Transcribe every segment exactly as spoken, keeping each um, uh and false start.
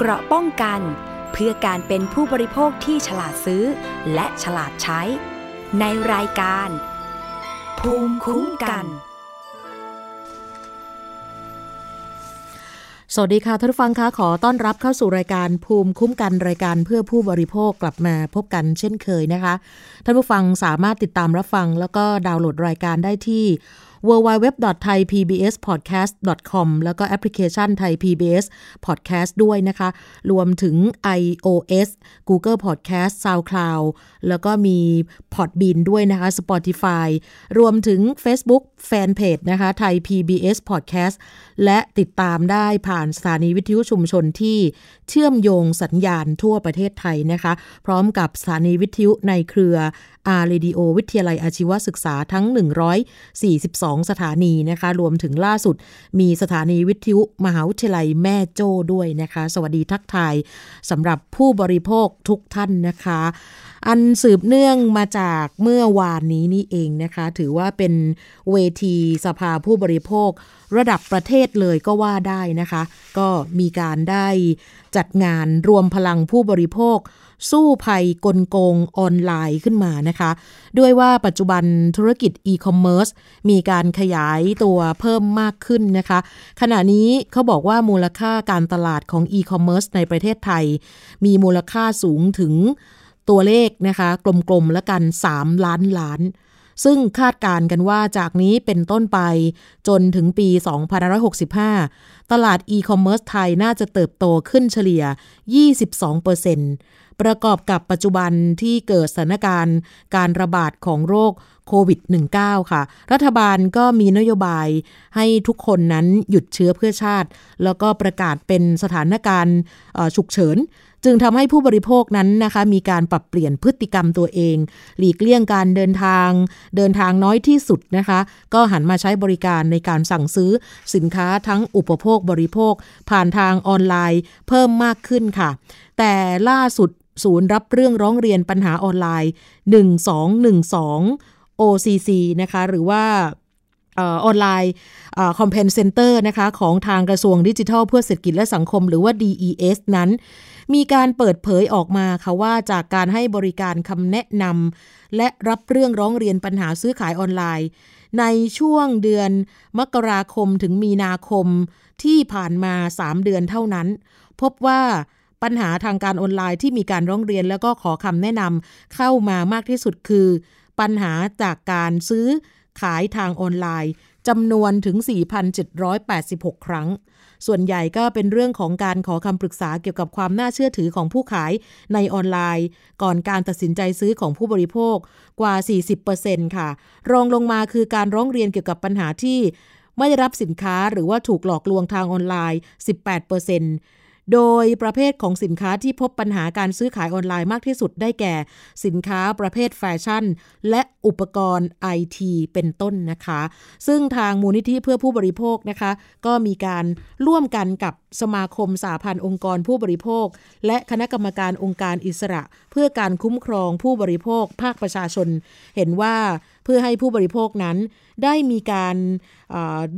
เกราะป้องกันเพื่อการเป็นผู้บริโภคที่ฉลาดซื้อและฉลาดใช้ในรายการภูมิคุ้มกันสวัสดีค่ะท่านผู้ฟังคะขอต้อนรับเข้าสู่รายการภูมิคุ้มกันรายการเพื่อผู้บริโภคกลับมาพบกันเช่นเคยนะคะท่านผู้ฟังสามารถติดตามรับฟังแล้วก็ดาวน์โหลดรายการได้ที่ ดับเบิลยู ดับเบิลยู ดับเบิลยู ดอท ไทย พี บี เอส พอดแคสต์ ดอท คอม แล้วก็แอปพลิเคชัน Thai พี บี เอส Podcast ด้วยนะคะรวมถึง iOS Google Podcast SoundCloud แล้วก็มี Podbean ด้วยนะคะ Spotify รวมถึง Facebook Fanpage นะคะ Thai พี บี เอส Podcast และติดตามได้ผ่านสถานีวิทยุชุมชนที่เชื่อมโยงสัญญาณทั่วประเทศไทยนะคะพร้อมกับสถานีวิทยุในเครืออาร์เรดิโอวิทยาลัยอาชีวศึกษาทั้งหนึ่งร้อยสี่สิบสองสถานีนะคะรวมถึงล่าสุดมีสถานีวิทยุมหาวิทยาลัยแม่โจ้ด้วยนะคะสวัสดีทักทายสำหรับผู้บริโภคทุกท่านนะคะอันสืบเนื่องมาจากเมื่อวานนี้นี่เองนะคะถือว่าเป็นเวทีสภาผู้บริโภคระดับประเทศเลยก็ว่าได้นะคะก็มีการได้จัดงานรวมพลังผู้บริโภคสู้ภัยกลโกงออนไลน์ขึ้นมานะคะด้วยว่าปัจจุบันธุรกิจอีคอมเมิร์ซมีการขยายตัวเพิ่มมากขึ้นนะคะขณะนี้เขาบอกว่ามูลค่าการตลาดของอีคอมเมิร์ซในประเทศไทยมีมูลค่าสูงถึงตัวเลขนะคะกลมๆแล้วกันสามล้านล้านซึ่งคาดการณ์กันว่าจากนี้เป็นต้นไปจนถึงปีสองพันห้าร้อยหกสิบห้าตลาดอีคอมเมิร์ซไทยน่าจะเติบโตขึ้นเฉลี่ย ยี่สิบสองเปอร์เซ็นต์ประกอบกับปัจจุบันที่เกิดสถานการณ์การระบาดของโรคโควิด สิบเก้า ค่ะรัฐบาลก็มีนโยบายให้ทุกคนนั้นหยุดเชื้อเพื่อชาติแล้วก็ประกาศเป็นสถานการณ์ฉุกเฉินจึงทำให้ผู้บริโภคนั้นนะคะมีการปรับเปลี่ยนพฤติกรรมตัวเองหลีกเลี่ยงการเดินทางเดินทางน้อยที่สุดนะคะก็หันมาใช้บริการในการสั่งซื้อสินค้าทั้งอุปโภคบริโภคผ่านทางออนไลน์เพิ่มมากขึ้นค่ะแต่ล่าสุดศูนย์รับเรื่องร้องเรียนปัญหาออนไลน์หนึ่งสองหนึ่งสอง โอ ซี ซี นะคะหรือว่าออนไลน์คอมเพนเซนเตอร์นะคะของทางกระทรวงดิจิทัลเพื่อเศรษฐกิจและสังคมหรือว่า ดี อี เอส นั้นมีการเปิดเผยออกมาค่ะว่าจากการให้บริการคำแนะนำและรับเรื่องร้องเรียนปัญหาซื้อขายออนไลน์ในช่วงเดือนมกราคมถึงมีนาคมที่ผ่านมาสามเดือนเท่านั้นพบว่าปัญหาทางการออนไลน์ที่มีการร้องเรียนแล้วก็ขอคำแนะนำเข้ามามากที่สุดคือปัญหาจากการซื้อขายทางออนไลน์จำนวนถึง สี่พันเจ็ดร้อยแปดสิบหก ครั้งส่วนใหญ่ก็เป็นเรื่องของการขอคำปรึกษาเกี่ยวกับความน่าเชื่อถือของผู้ขายในออนไลน์ก่อนการตัดสินใจซื้อของผู้บริโภคกว่า สี่สิบเปอร์เซ็นต์ ค่ะรองลงมาคือการร้องเรียนเกี่ยวกับปัญหาที่ไม่ได้รับสินค้าหรือว่าถูกหลอกลวงทางออนไลน์ สิบแปดเปอร์เซ็นต์โดยประเภทของสินค้าที่พบปัญหาการซื้อขายออนไลน์มากที่สุดได้แก่สินค้าประเภทแฟชั่นและอุปกรณ์ ไอ ที เป็นต้นนะคะซึ่งทางมูลนิธิเพื่อผู้บริโภคนะคะก็มีการร่วมกันกับสมาคมสหพันธ์องค์กรผู้บริโภคและคณะกรรมการองค์การอิสระเพื่อการคุ้มครองผู้บริโภคภาคประชาชนเห็นว่าเพื่อให้ผู้บริโภคนั้นได้มีการ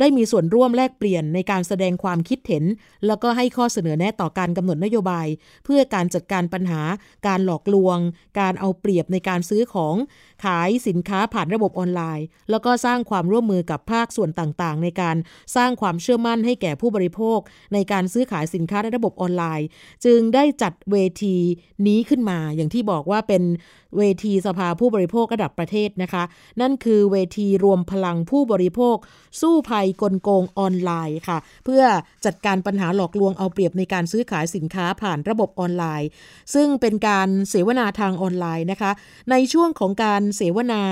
ได้มีส่วนร่วมแลกเปลี่ยนในการแสดงความคิดเห็นแล้วก็ให้ข้อเสนอแนะต่อการกำหนดนโยบายเพื่อการจัดการปัญหาการหลอกลวงการเอาเปรียบในการซื้อของขายสินค้าผ่านระบบออนไลน์แล้วก็สร้างความร่วมมือกับภาคส่วนต่างๆในการสร้างความเชื่อมั่นให้แก่ผู้บริโภคในการซื้อขายสินค้าในระบบออนไลน์จึงได้จัดเวทีนี้ขึ้นมาอย่างที่บอกว่าเป็นเวทีสภาผู้บริโภคระดับประเทศนะคะนั่นคือเวทีรวมพลังผู้บริโภคสู้ภัยกลโกงออนไลน์ค่ะเพื่อจัดการปัญหาหลอกลวงเอาเปรียบในการซื้อขายสินค้าผ่านระบบออนไลน์ซึ่งเป็นการเสวนาทางออนไลน์นะคะในช่วงของการเสวนา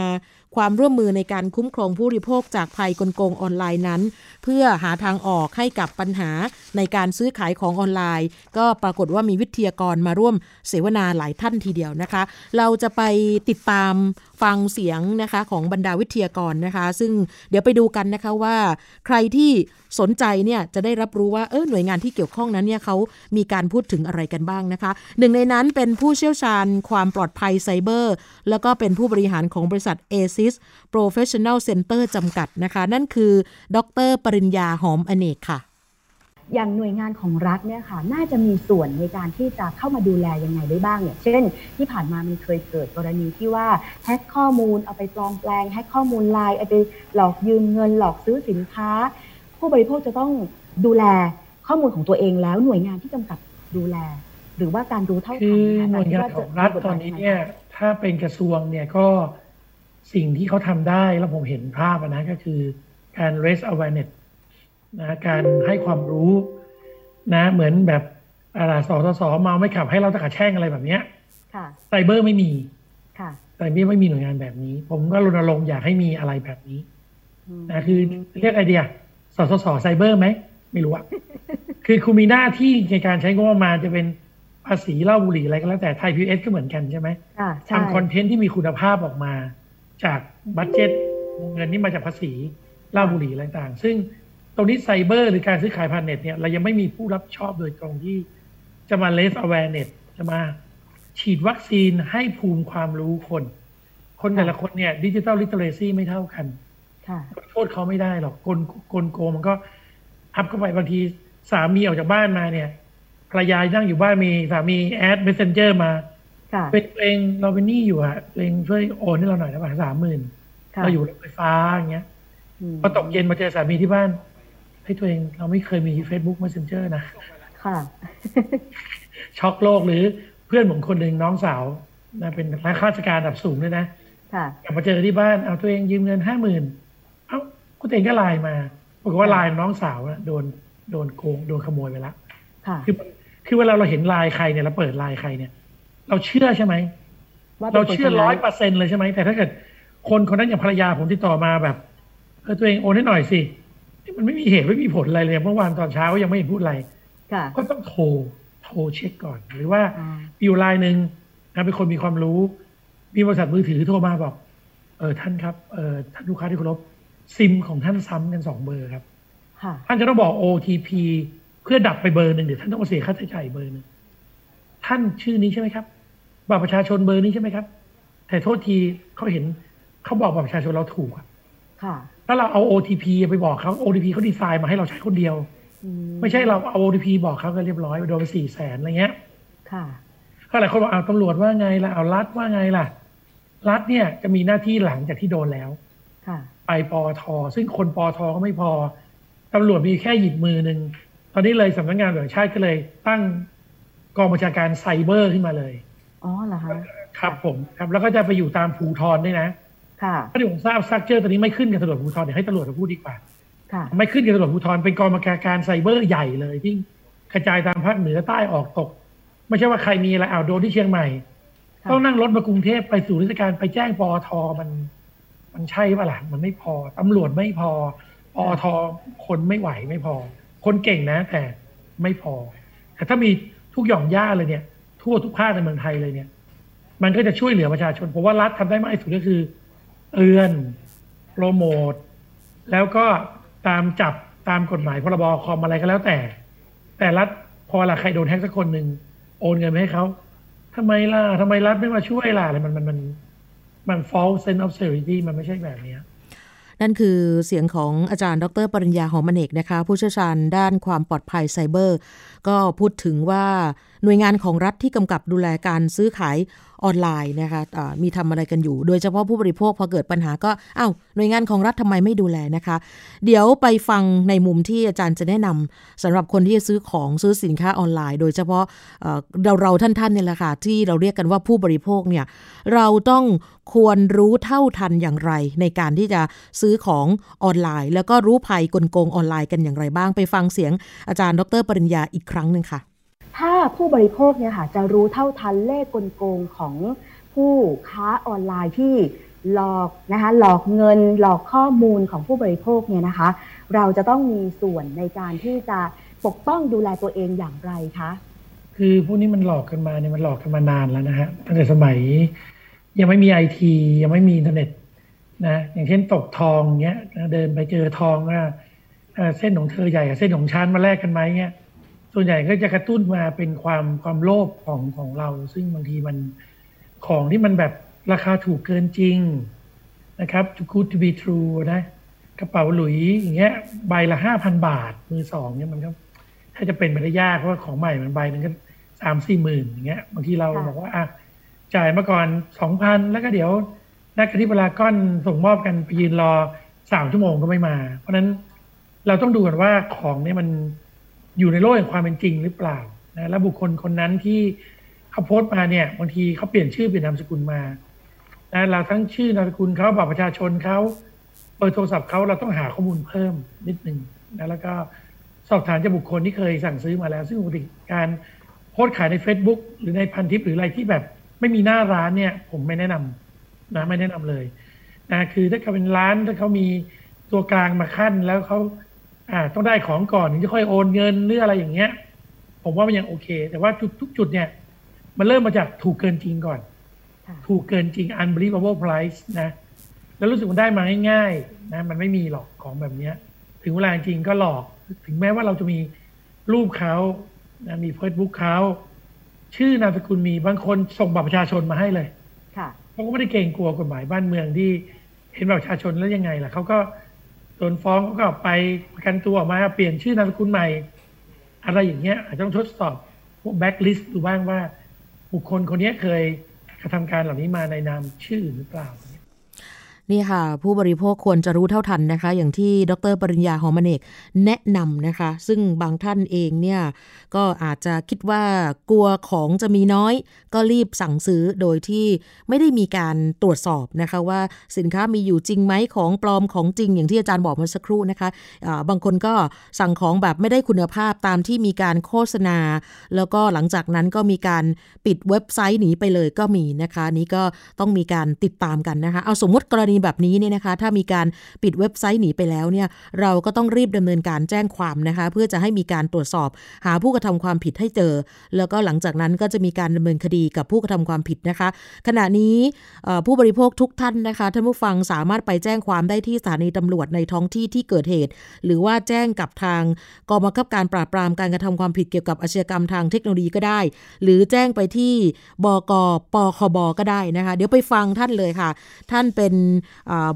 ความร่วมมือในการคุ้มครองผู้บริโภคจากภัยกลโกงออนไลน์นั้นเพื่อหาทางออกให้กับปัญหาในการซื้อขายของออนไลน์ก็ปรากฏว่ามีวิทยากรมาร่วมเสวนาหลายท่านทีเดียวนะคะเราจะไปติดตามฟังเสียงนะคะของบรรดาวิทยากรนะคะซึ่งเดี๋ยวไปดูกันนะคะว่าใครที่สนใจเนี่ยจะได้รับรู้ว่าเออหน่วยงานที่เกี่ยวข้องนั้นเนี่ยเขามีการพูดถึงอะไรกันบ้างนะคะหนึ่งในนั้นเป็นผู้เชี่ยวชาญความปลอดภัยไซเบอร์แล้วก็เป็นผู้บริหารของบริษัท เอ ซี ไอ เอส Professional Center จำกัดนะคะนั่นคือดร.ปริญญาหอมอเนกค่ะ อย่างหน่วยงานของรัฐเนี่ยค่ะน่าจะมีส่วนในการที่จะเข้ามาดูแลยังไงได้บ้างเนี่ยเช่นที่ผ่านมามันเคยเกิดกรณีที่ว่าแฮกข้อมูลเอาไปปลอมแปลงแฮกข้อมูลไลน์เอาไปหลอกยืมเงินหลอกซื้อสินค้าผู้บริโภคจะต้องดูแลข้อมูลของตัวเองแล้วหน่วยงานที่กำกับดูแลหรือว่าการดูเท่าทันหน่วยงานของรัฐตอนนี้เนี่ยถ้าเป็นกระทรวงเนี่ยก็สิ่งที่เขาทำได้แล้วผมเห็นภาพนะก็คือการ raise awareness นะการให้ความรู้นะเหมือนแบบอะไรสสสมาไม่ขับให้เราตะกะแช่งอะไรแบบเนี้ยไซเบอร์ไม่มีไซเบอร์ไม่มีหน่วยงานแบบนี้ผมก็รณรงค์อยากให้มีอะไรแบบนี้นะคือเรียกไอเดียสสสไซเบอร์ไหมไม่รู้อะคือคุณมีหน้าที่ในการใช้งบประมาณจะเป็นภาษีเหล้าบุหรี่อะไรก็แล้วแต่ไทยพีเอสก็เหมือนกันใช่ไหมทำคอนเทนต์ที่มีคุณภาพออกมาจากบัดเจ็ตเงินที่มาจากภาษีเหล้าบุหรี่อะไรต่างซึ่งตรงนี้ไซเบอร์หรือการซื้อขายผ่านเน็ตเนี่ยเรายังไม่มีผู้รับชอบโดยตรงที่จะมาเลสอะแวร์เน็ตจะมาฉีดวัคซีนให้ภูมิความรู้คนคนแต่ละคนเนี่ยดิจิทัลลิเทอเรซีไม่เท่ากันโทษเขาไม่ได้หรอกกลกลโกมันก็อัพเข้าไปบางทีสามีออกจากบ้านมาเนี่ยภรรยานั่งอยู่บ้านมีสามีแอดเมสเซนเจอร์มาเป็นตัวเองเราเป็นหนี้อยู่อะตัวเองช่วยโอนให้เราหน่อยนะประมาณสามหมื่นเราอยู่รถไฟฟ้าอย่างเงี้ยพอตกเย็นมาเจอสามีที่บ้านให้ตัวเองเราไม่เคยมี Facebook Messenger นะช็อกโลกหรือเพื่อนผมคนหนึ่งน้องสาวนะเป็นนักข้าราชการระดับสูงเลยนะกลับมาเจอที่บ้านเอาตัวเองยืมเงินห้าหมื่นเอ้าคุณตัวเองก็ไลน์มาบอกว่าไลน์น้องสาวนะโดนโดนโกงโดนขโมยไปละคือคือเวลาเราเห็นไลน์ใครเนี่ยเราเปิดไลน์ใครเนี่ยเราเชื่อใช่ไหมเราเชื่อร้อยเปอร์เซ็นต์เลยใช่ไหมแต่ถ้าเกิดคนคนนั้นอย่างภรรยาผมติดต่อมาแบบเออตัวเองโอนให้หน่อยสิมันไม่มีเหตุไม่มีผลอะไรเลยเมื่อวานตอนเช้ายังไม่เห็นพูดอะไรก็ต้องโทรโทรเช็คก่อนหรือว่าอยู่ไลน์หนึ่งนะเป็นคนมีความรู้มีบริษัทมือถือโทรมาบอกเออท่านครับเออท่านลูกค้าที่เคารพซิมของท่านซ้ำกันสองเบอร์ครับท่านจะต้องบอก โอ ที พี เพื่อดับไปเบอร์หนึ่งเดี๋ยวท่านต้องมาเสียค่าใช้จ่ายเบอร์หนึ่งท่านชื่อนี้ใช่ไหมครับบัตรประชาชนเบอร์นี้ใช่ไหมครับแต่โทษทีเขาเห็นเขาบอกบัตรประชาชนเราถูกอ่ะถ้าเราเอา โอ ที พี ไปบอกเขา โอ ที พี เขาดีไซน์มาให้เราใช้คนเดียวไม่ใช่เราเอา โอ ที พี บอกเขาก็เรียบร้อยโดนไปสี่แสนอะไรเงี้ยก็หลายคนบอกเอาตำรวจว่าไงล่ะเอารัฐว่าไงล่ะรัฐเนี่ยจะมีหน้าที่หลังจากที่โดนแล้วไปปอทซึ่งคนปอทก็ไม่พอตำรวจมีแค่หยิบมือหนึ่งตอนนี้เลยสำนักงานตำรวจแห่งชาติก็เลยตั้งกองบัญชาการไซเบอร์ขึ้นมาเลยอ๋อเหรอคะครับผมครับแล้วก็จะไปอยู่ตามภูธรด้วยนะค่ะถ้าที่ผมทราบสตรัคเจอร์ตอนนี้ไม่ขึ้นกับตำรวจภูธรเดี๋ยวให้ตำรวจมาพูดดีกว่าค่ะไม่ขึ้นกับตำรวจภูธรเป็นกองบัญชาการไซเบอร์ใหญ่เลยที่กระจายตามภาคเหนือใต้ออกตกไม่ใช่ว่าใครมีอะไรเอาโดนที่เชียงใหม่ต้องนั่งรถมากรุงเทพไปสู่ราชการไปแจ้งปอทมันมันใช่ป่ะล่ะมันไม่พอตำรวจไม่พอปอทคนไม่ไหวไม่พอคนเก่งนะแต่ไม่พอแต่ถ้ามีทุกหย่อมย่าเลยเนี่ยทั่วทุกภาคในเมืองไทยเลยเนี่ยมันก็จะช่วยเหลือประชาชนเพราะว่ารัฐทำได้มากที่สุดก็คือเตือนโปรโมทแล้วก็ตามจับตามกฎหมายพรบคอมอะไรก็แล้วแต่แต่รัฐพอละใครโดนแฮกสักคนหนึ่งโอนเงินไปให้เขาทำไมล่ะทำไมรัฐไม่มาช่วยล่ะอะไรมันมันมันมัน false sense of security มันไม่ใช่แบบนี้นั่นคือเสียงของอาจารย์ดรปริญญาหอมเนกนะคะผู้เชี่ยวชาญด้านความปลอดภัยไซเบอร์ก็พูดถึงว่าหน่วยงานของรัฐที่กำกับดูแลการซื้อขายออนไลน์นะคะมีทำอะไรกันอยู่โดยเฉพาะผู้บริโภคพอเกิดปัญหาก็อ้าวหน่วยงานของรัฐทำไมไม่ดูแลนะคะเดี๋ยวไปฟังในมุมที่อาจารย์จะแนะนำสำหรับคนที่จะซื้อของซื้อสินค้าออนไลน์โดยเฉพาะเราเราท่านท่านเนี่ยแหละค่ะที่เราเรียกกันว่าผู้บริโภคเนี่ยเราต้องควรรู้เท่าทันอย่างไรในการที่จะซื้อของออนไลน์แล้วก็รู้ภัยกลโกงออนไลน์กันอย่างไรบ้างไปฟังเสียงอาจารย์ดรปริญญาอีกครั้งนึงค่ะถ้าผู้บริโภคเนี่ยค่ะจะรู้เท่าทันเล่ห์กลโกงของผู้ค้าออนไลน์ที่หลอกนะคะหลอกเงินหลอกข้อมูลของผู้บริโภคเนี่ยนะคะเราจะต้องมีส่วนในการที่จะปกป้องดูแลตัวเองอย่างไรคะคือพวกนี้มันหลอกกันมาเนี่ยมันหลอกกันมานานแล้วนะฮะตั้งแต่สมัยยังไม่มีไอทียังไม่มีอินเทอร์เน็ตนะอย่างเช่นตกทองเงี้ยเดินไปเจอทองว่าเส้นของเธอใหญ่กับเส้นของฉันมาแลกกันไหมเงี้ยส่วนใหญ่ก็จะกระตุ้นมาเป็นความความโลภของของเราซึ่งบางทีมันของที่มันแบบราคาถูกเกินจริงนะครับ too good to be true นะกระเป๋าหลุยอย่างเงี้ยใบละ ห้าพัน บาทมือสองเนี่ยมันก็ ถ้าจะเป็นไปได้ยากเพราะว่าของใหม่มันใบนึงก็สามสี่หมื่นอย่างเงี้ยบางทีเราบอกว่าอ่ะจ่ายมาก่อนสองพันแล้วก็เดี๋ยวนักกระที่เวลาก้อนส่งมอบกันไปยืนรอสามชั่วโมงก็ไม่มาเพราะฉะนั้นเราต้องดูกันว่าของเนี่ยมันอยู่ในโลกแห่งความเป็นจริงหรือเปล่านะและบุคคลคนนั้นที่เขาโพสต์มาเนี่ยบางทีเขาเปลี่ยนชื่อเปลี่ยนนามสกุลมานะเราทั้งชื่อนามสกุลเขาบัตรประชาชนเขาเบอร์โทรศัพท์เขาเราต้องหาข้อมูลเพิ่มนิดนึงนะแล้วก็สอบถามจากบุคคลที่เคยสั่งซื้อมาแล้วซึ่งปกติการโพสต์ขายใน Facebook หรือในพันทิปหรืออะไรที่แบบไม่มีหน้าร้านเนี่ยผมไม่แนะนำนะไม่แนะนำเลยนะคือถ้าเขาเป็นร้านถ้าเขามีตัวกลางมาขั้นแล้วเขาอ่าต้องได้ของก่อนถึงจะค่อยโอนเงินหรืออะไรอย่างเงี้ยผมว่ามันยังโอเคแต่ว่าจุดทุกจุดเนี่ยมันเริ่มมาจากถูกเกินจริงก่อนถูกเกินจริง unbelievable price นะแล้วรู้สึกมันได้มาง่ายๆนะมันไม่มีหรอกของแบบเนี้ยถึงเวลาจริงก็หลอกถึงแม้ว่าเราจะมีรูปเขานะมี Facebook เขาชื่อนามสกุลมีบางคนส่งบัตรประชาชนมาให้เลยเขาก็ไม่ได้เกรงกลัวกฎหมายบ้านเมืองที่เห็นบัตรประชาชนแล้วยังไงล่ะเขาก็โดนฟ้องเขาก็ไปประกันตัวออกมาเปลี่ยนชื่อนามสกุลใหม่อะไรอย่างเงี้ยอาจจะต้องทดสอบพวกแบ็คลิสต์ดูบ้างว่าบุคคลคนนี้เคยกระทำการเหล่านี้มาในนามชื่อหรือเปล่านี่ค่ะผู้บริโภคควรจะรู้เท่าทันนะคะอย่างที่ดร.ปริญญาหอมเนกแนะนำนะคะซึ่งบางท่านเองเนี่ยก็อาจจะคิดว่ากลัวของจะมีน้อยก็รีบสั่งซื้อโดยที่ไม่ได้มีการตรวจสอบนะคะว่าสินค้ามีอยู่จริงไหมของปลอมของจริงอย่างที่อาจารย์บอกเมื่อสักครู่นะคะบางคนก็สั่งของแบบไม่ได้คุณภาพตามที่มีการโฆษณาแล้วก็หลังจากนั้นก็มีการปิดเว็บไซต์หนีไปเลยก็มีนะคะนี้ก็ต้องมีการติดตามกันนะคะเอาสมมติกรณีแบบนี้เนี่ยนะคะถ้ามีการปิดเว็บไซต์หนีไปแล้วเนี่ยเราก็ต้องรีบดำเนินการแจ้งความนะคะเพื่อจะให้มีการตรวจสอบหาผู้กระทำความผิดให้เจอแล้วก็หลังจากนั้นก็จะมีการดำเนินคดีกับผู้กระทำความผิดนะคะขณะนี้ผู้บริโภคทุกท่านนะคะท่านผู้ฟังสามารถไปแจ้งความได้ที่สถานีตำรวจในท้องที่ที่เกิดเหตุหรือว่าแจ้งกับทางกองบังคับการปราบปรามการกระทำความผิดเกี่ยวกับอาชญากรรมทางเทคโนโลยีก็ได้หรือแจ้งไปที่บก.ปคบ.ก็ได้นะคะเดี๋ยวไปฟังท่านเลยค่ะท่านเป็น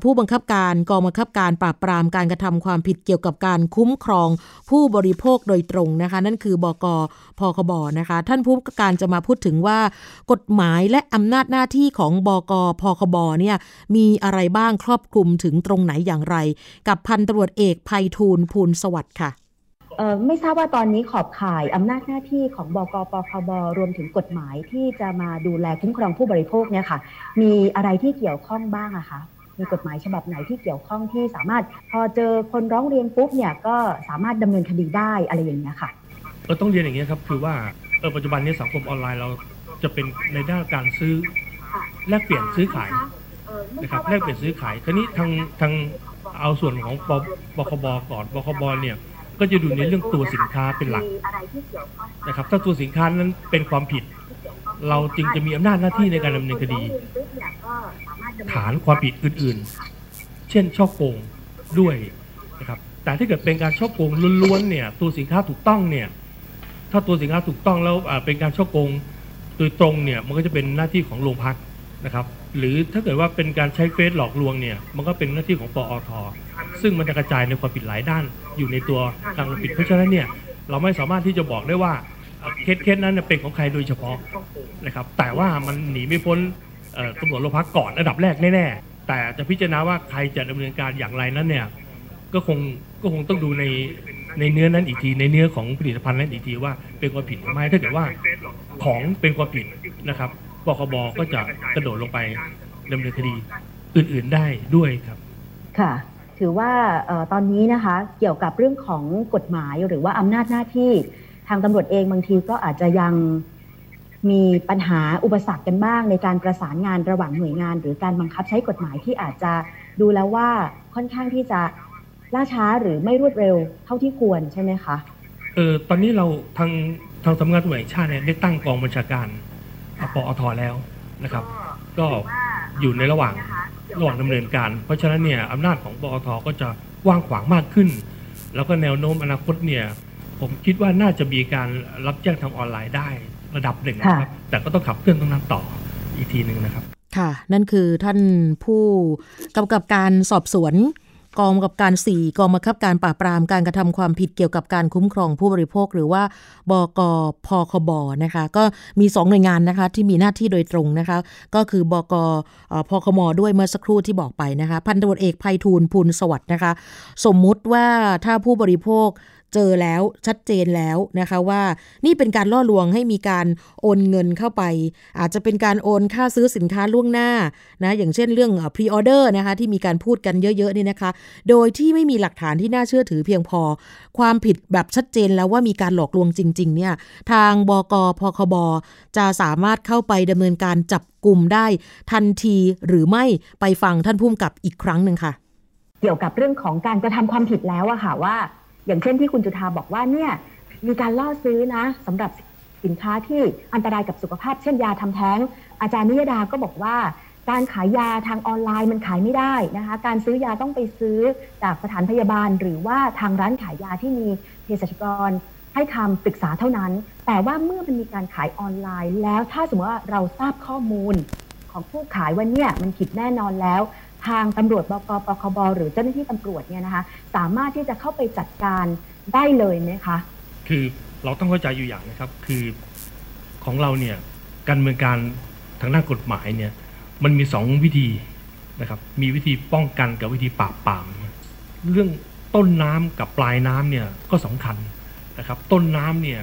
ผู้บังคับการกองบังคับการปราบปรามการกระทำความผิดเกี่ยวกับการคุ้มครองผู้บริโภคโดยตรงนะคะนั่นคือบก.ปคบ.นะคะท่านผู้บังคับการจะมาพูดถึงว่ากฎหมายและอำนาจหน้าที่ของบก.ปคบ.เนี่ยมีอะไรบ้างครอบคลุมถึงตรงไหนอย่างไรกับพันตำรวจเอกไพฑูรย์ ภูลสวัสดิ์ค่ะเอ่อไม่ทราบว่าตอนนี้ขอบข่ายอำนาจหน้าที่ของบก.ปคบ.รวมถึงกฎหมายที่จะมาดูแลคุ้มครองผู้บริโภคเนี่ยค่ะมีอะไรที่เกี่ยวข้องบ้างอะคะมีกฎหมายฉบับไหนที่เกี่ยวข้องที่สามารถพอเจอคนร้องเรียนปุ๊บเนี่ยก็สามารถดำเนินคดีได้อะไรอย่างเงี้ยค่ะเออต้องเรียนอย่างเงี้ยครับคือว่าเออปัจจุบันนี้สังคมออนไลน์เราจะเป็นในด้านการซื้อแลกเปลี่ยนซื้อขายนะครับแลกเปลี่ยนซื้อขายคราวนี้ทางทางเอาส่วนของบก.ปคบ.ก่อนบก.ปคบ.เนี่ยก็จะดูในเรื่องตัวสินค้าเป็นหลักนะครับถ้าตัวสินค้านั้นเป็นความผิดเราจึงจะมีอำนาจหน้าที่ในการดำเนินคดีฐานความผิดอื่นๆเช่นช่อโกงด้วยนะครับแต่ถ้าเกิดเป็นการช่อโกงล้วนๆเนี่ยตัวสินค้าถูกต้องเนี่ยถ้าตัวสินค้าถูกต้องแล้วเป็นการช่อโกงโดยตรงเนี่ยมันก็จะเป็นหน้าที่ของโรงพักนะครับหรือถ้าเกิดว่าเป็นการใช้เฟซหลอกลวงเนี่ยมันก็เป็นหน้าที่ของปอท.ซึ่งมันจะกระจายในความผิดหลายด้านอยู่ในตัวทางความผิดเพราะฉะนั้นเนี่ยเราไม่สามารถที่จะบอกได้ว่าเคสเคสนั้นเป็นของใครโดยเฉพาะนะครับแต่ว่ามันหนีไม่พ้นตำรวจโรงพักก่อนอันดับแรกแน่ๆแต่จะพิจารณาว่าใครจะดำเนินการอย่างไรนั้นเนี่ยก็คงก็คงต้องดูในในเนื้อนั้นอีกทีในเนื้อของผลิตภัณฑ์นั้นอีกทีว่าเป็นความผิดหรือไม่ถ้าเกิดว่าของเป็นความผิดนะครับปคบ.ก็จะกระโดดลงไปดำเนินคดีอื่นๆได้ด้วยครับค่ะถือว่าตอนนี้นะคะเกี่ยวกับเรื่องของกฎหมายหรือว่าอำนาจหน้าที่ทางตำรวจเองบางทีก็อาจจะยังมีปัญหาอุปสรรคกันบ้างในการประสานงานระหว่างหน่วยงานหรือการบังคับใช้กฎหมายที่อาจจะดูแล้วว่าค่อนข้างที่จะล่าช้าหรือไม่รวดเร็วเท่าที่ควรใช่ไหมคะเออตอนนี้เราทางทางสำนักงานตำรวจแห่งชาติเนี่ยได้ตั้งกองบัญชาการปอท.แล้วนะครับก็อยู่ในระหว่างระหว่างดำเนินการเพราะฉะนั้นเนี่ยอำนาจของปอท.ก็จะกว้างขวางมากขึ้นแล้วก็แนวโน้มอนาคตเนี่ยผมคิดว่าน่าจะมีการรับแจ้งทางออนไลน์ได้ระดับหนึ่งนะครับแต่ก็ต้องขับเคลื่อนตรงนั้นต่ออีกทีนึงนะครับค่ะนั่นคือท่านผู้กำกับการสอบสวน กองกำกับการสี่กองบังคับการปราบปรามการกระทำความผิดเกี่ยวกับการคุ้มครองผู้บริโภคหรือว่าบกปคบนะคะก็มีสองหน่วยงานนะคะที่มีหน้าที่โดยตรงนะคะก็คือบกปคมด้วยเมื่อสักครู่ที่บอกไปนะคะพันตำรวจเอกไพฑูรย์ พูนสวัสดิ์นะคะสมมุติว่าถ้าผู้บริโภคเจอแล้วชัดเจนแล้วนะคะว่านี่เป็นการล่อลวงให้มีการโอนเงินเข้าไปอาจจะเป็นการโอนค่าซื้อสินค้าล่วงหน้านะอย่างเช่นเรื่องพรีออเดอร์นะคะที่มีการพูดกันเยอะๆนี่นะคะโดยที่ไม่มีหลักฐานที่น่าเชื่อถือเพียงพอความผิดแบบชัดเจนแล้วว่ามีการหลอกลวงจริงๆเนี่ยทางบกปคบจะสามารถเข้าไปดำเนินการจับกลุ่มได้ทันทีหรือไม่ไปฟังท่านผู้กำกับอีกครั้งนึงค่ะเกี่ยวกับเรื่องของการกระทำความผิดแล้วอะค่ะว่าอย่างเช่นที่คุณจุฑาบอกว่าเนี่ยมีการล่อซื้อนะสำหรับสินค้าที่อันตรายกับสุขภาพเช่นยาทำแท้งอาจารย์นิยดาก็บอกว่าการขายยาทางออนไลน์มันขายไม่ได้นะคะการซื้อยาต้องไปซื้อจากสถานพยาบาลหรือว่าทางร้านขายยาที่มีเภสัชกรให้คำปรึกษาเท่านั้นแต่ว่าเมื่อมันมีการขายออนไลน์แล้วถ้าสมมติว่าเราทราบข้อมูลของผู้ขายว่าเนี่ยมันผิดแน่นอนแล้วทางตำรวจบกปคบหรือเจ้าหน้าที่ตำรวจเนี่ยนะคะสามารถที่จะเข้าไปจัดการได้เลยไหมคะคือเราต้องเข้าใจอยู่อย่างนะครับคือของเราเนี่ยการดำเนินการทางด้านกฎหมายเนี่ยมันมีสองวิธีนะครับมีวิธีป้องกันกับวิธีปราบปรามเรื่องต้นน้ำกับปลายน้ำเนี่ยก็สำคัญนะครับต้นน้ำเนี่ย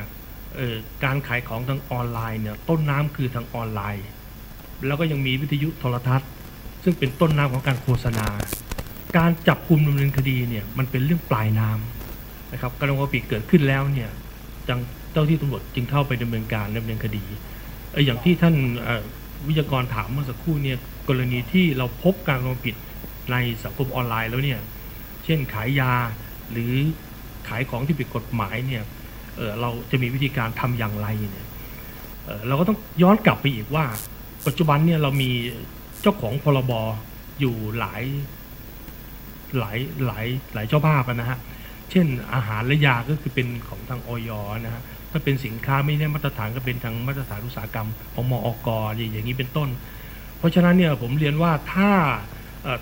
การขายของทางออนไลน์เนี่ยต้นน้ำคือทางออนไลน์แล้วก็ยังมีวิทยุโทรทัศน์ซึ่งเป็นต้นน้ำของการโฆษณาการจับกุมดำเนินคดีเนี่ยมันเป็นเรื่องปลายน้ำนะครับการลงความผิดเกิดขึ้นแล้วเนี่ยเจ้าที่ตำรวจจึงเข้าไปดำเนินการดำเนินคดีอย่างที่ท่านวิทยากรถามเมื่อสักครู่เนี่ยกรณีที่เราพบการลงความผิดในสังคมออนไลน์แล้วเนี่ยเช่นขายยาหรือขายของที่ผิดกฎหมายเนี่ย เอ่อ เราจะมีวิธีการทำอย่างไรเนี่ยเราก็ต้องย้อนกลับไปอีกว่าปัจจุบันเนี่ยเรามีเจ้าของพรบอยู่หลายหลายหลายหลายเจ้าภาพนะฮะเช่นอาหารและยาก็คือเป็นของทางอย.นะฮะถ้าเป็นสินค้าไม่ได้มาตรฐานก็เป็นทางมาตรฐานอุตสาหกรรมของมอก.อย่างนี้เป็นต้นเพราะฉะนั้นเนี่ยผมเรียนว่าถ้า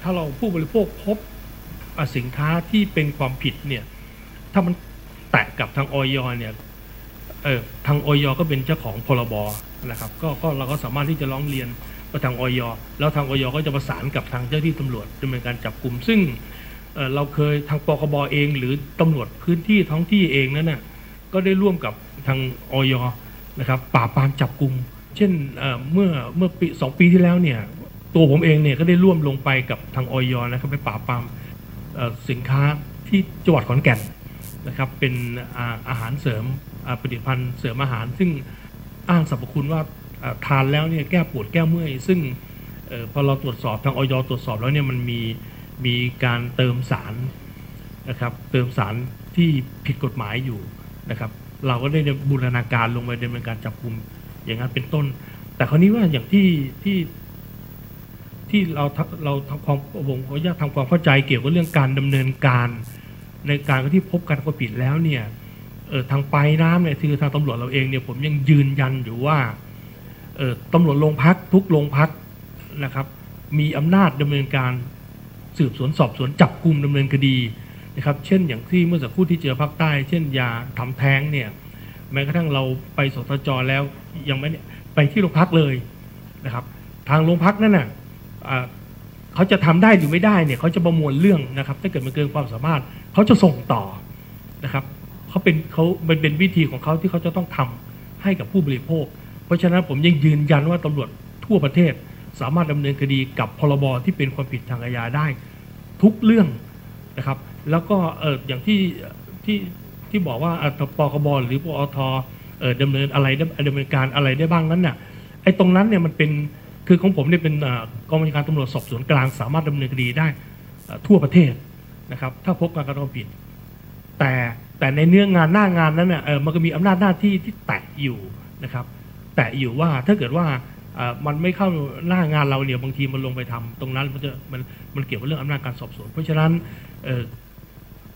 ถ้าเราผู้บริโภคพบสินค้าที่เป็นความผิดเนี่ยถ้ามันแตะกับทางอย.เนี่ยเออทางอย.ก็เป็นเจ้าของพรบนะครับก็เราก็สามารถที่จะร้องเรียนทางอย.แล้วทางอย.ก็จะประสานกับทางเจ้าที่ตำรวจดำเนินการจับกุมซึ่ง เ, เราเคยทางปคบเองหรือตำรวจพื้นที่ท้องที่เองนั้นนะก็ได้ร่วมกับทางอย.นะครับปราบปรามจับกุมเช่น เ, เมื่อเมื่อปีสองปีที่แล้วเนี่ยตัวผมเองเนี่ยก็ได้ร่วมลงไปกับทางอย.นะครับไปปราบปรามสินค้าที่จังหวัดขอนแก่นนะครับเป็นอาหารเสริมผลิตภัณฑ์เสริมอาหารซึ่งอ้างสรรพคุณว่าทานแล้วเนี่ยแก้ปวดแก้เมื่อยซึ่งออพอเราตรวจสอบทางอย.ตรวจสอบแล้วเนี่ยมันมีมีการเติมสารนะครับเติมสารที่ผิดกฎหมายอยู่นะครับเราก็ได้บูรณาการลงไปดำเนินการจับกุมอย่างนั้นเป็นต้นแต่คราวนี้ว่าอย่างที่ที่ที่เราเราทำความผมขออนุญาตทำความเข้าใจเกี่ยวกับเรื่องการดำเนินการในการที่พบการกระทำผิดแล้วเนี่ยเออทางปลายน้ำเนี่ยคือทางตำรวจเราเองเนี่ยผมยังยืนยันอยู่ว่าตำรวจโรงพักทุกโรงพักนะครับมีอำนาจดำเนินการสืบสวนสอบสวนจับกุมดำเนินคดีนะครับเช่นอย่างที่เมื่อสักครู่ที่เจอภาคใต้เช่นยาทำแท้งเนี่ยแม้กระทั่งเราไปสตจ.แล้วยังไม่ไปที่โรงพักเลยนะครับทางโรงพักนั่นน่ะเขาจะทำได้หรือไม่ได้เนี่ยเขาจะประมวลเรื่องนะครับถ้าเกิดมันเกินความสามารถเขาจะส่งต่อนะครับเขาเป็นเขามันเป็นวิธีของเขาที่เขาจะต้องทำให้กับผู้บริโภคเพราะฉะนั้นผมยังยืนยันว่าตำรวจทั่วประเทศสามารถดำเนินคดีกับพรบที่เป็นความผิดทางอาญาได้ทุกเรื่องนะครับแล้วก็เอออย่างที่ที่ที่บอกว่าปคบหรือปอทเออดำเนินอะไรดำเนินการอะไรได้บ้างนั้นน่ะไอ้ตรงนั้นเนี่ยมันเป็นคือของผมเนี่ยเป็นกองบัญชาการตำรวจสอบสวนกลางสามารถดำเนินคดีได้ทั่วประเทศนะครับถ้าพบการกระทำผิดแต่แต่ในเนื้องานหน้างานนั้นน่ะเออมันก็มีอำนาจหน้าที่ที่แตะอยู่นะครับแต่อยู่ว่าถ้าเกิดว่ามันไม่เข้าหน้างานเราเนี่ยบางทีมันลงไปทำตรงนั้นมันจะมันมันเกี่ยวกับเรื่องอำนาจการสอบสวนเพราะฉะนั้น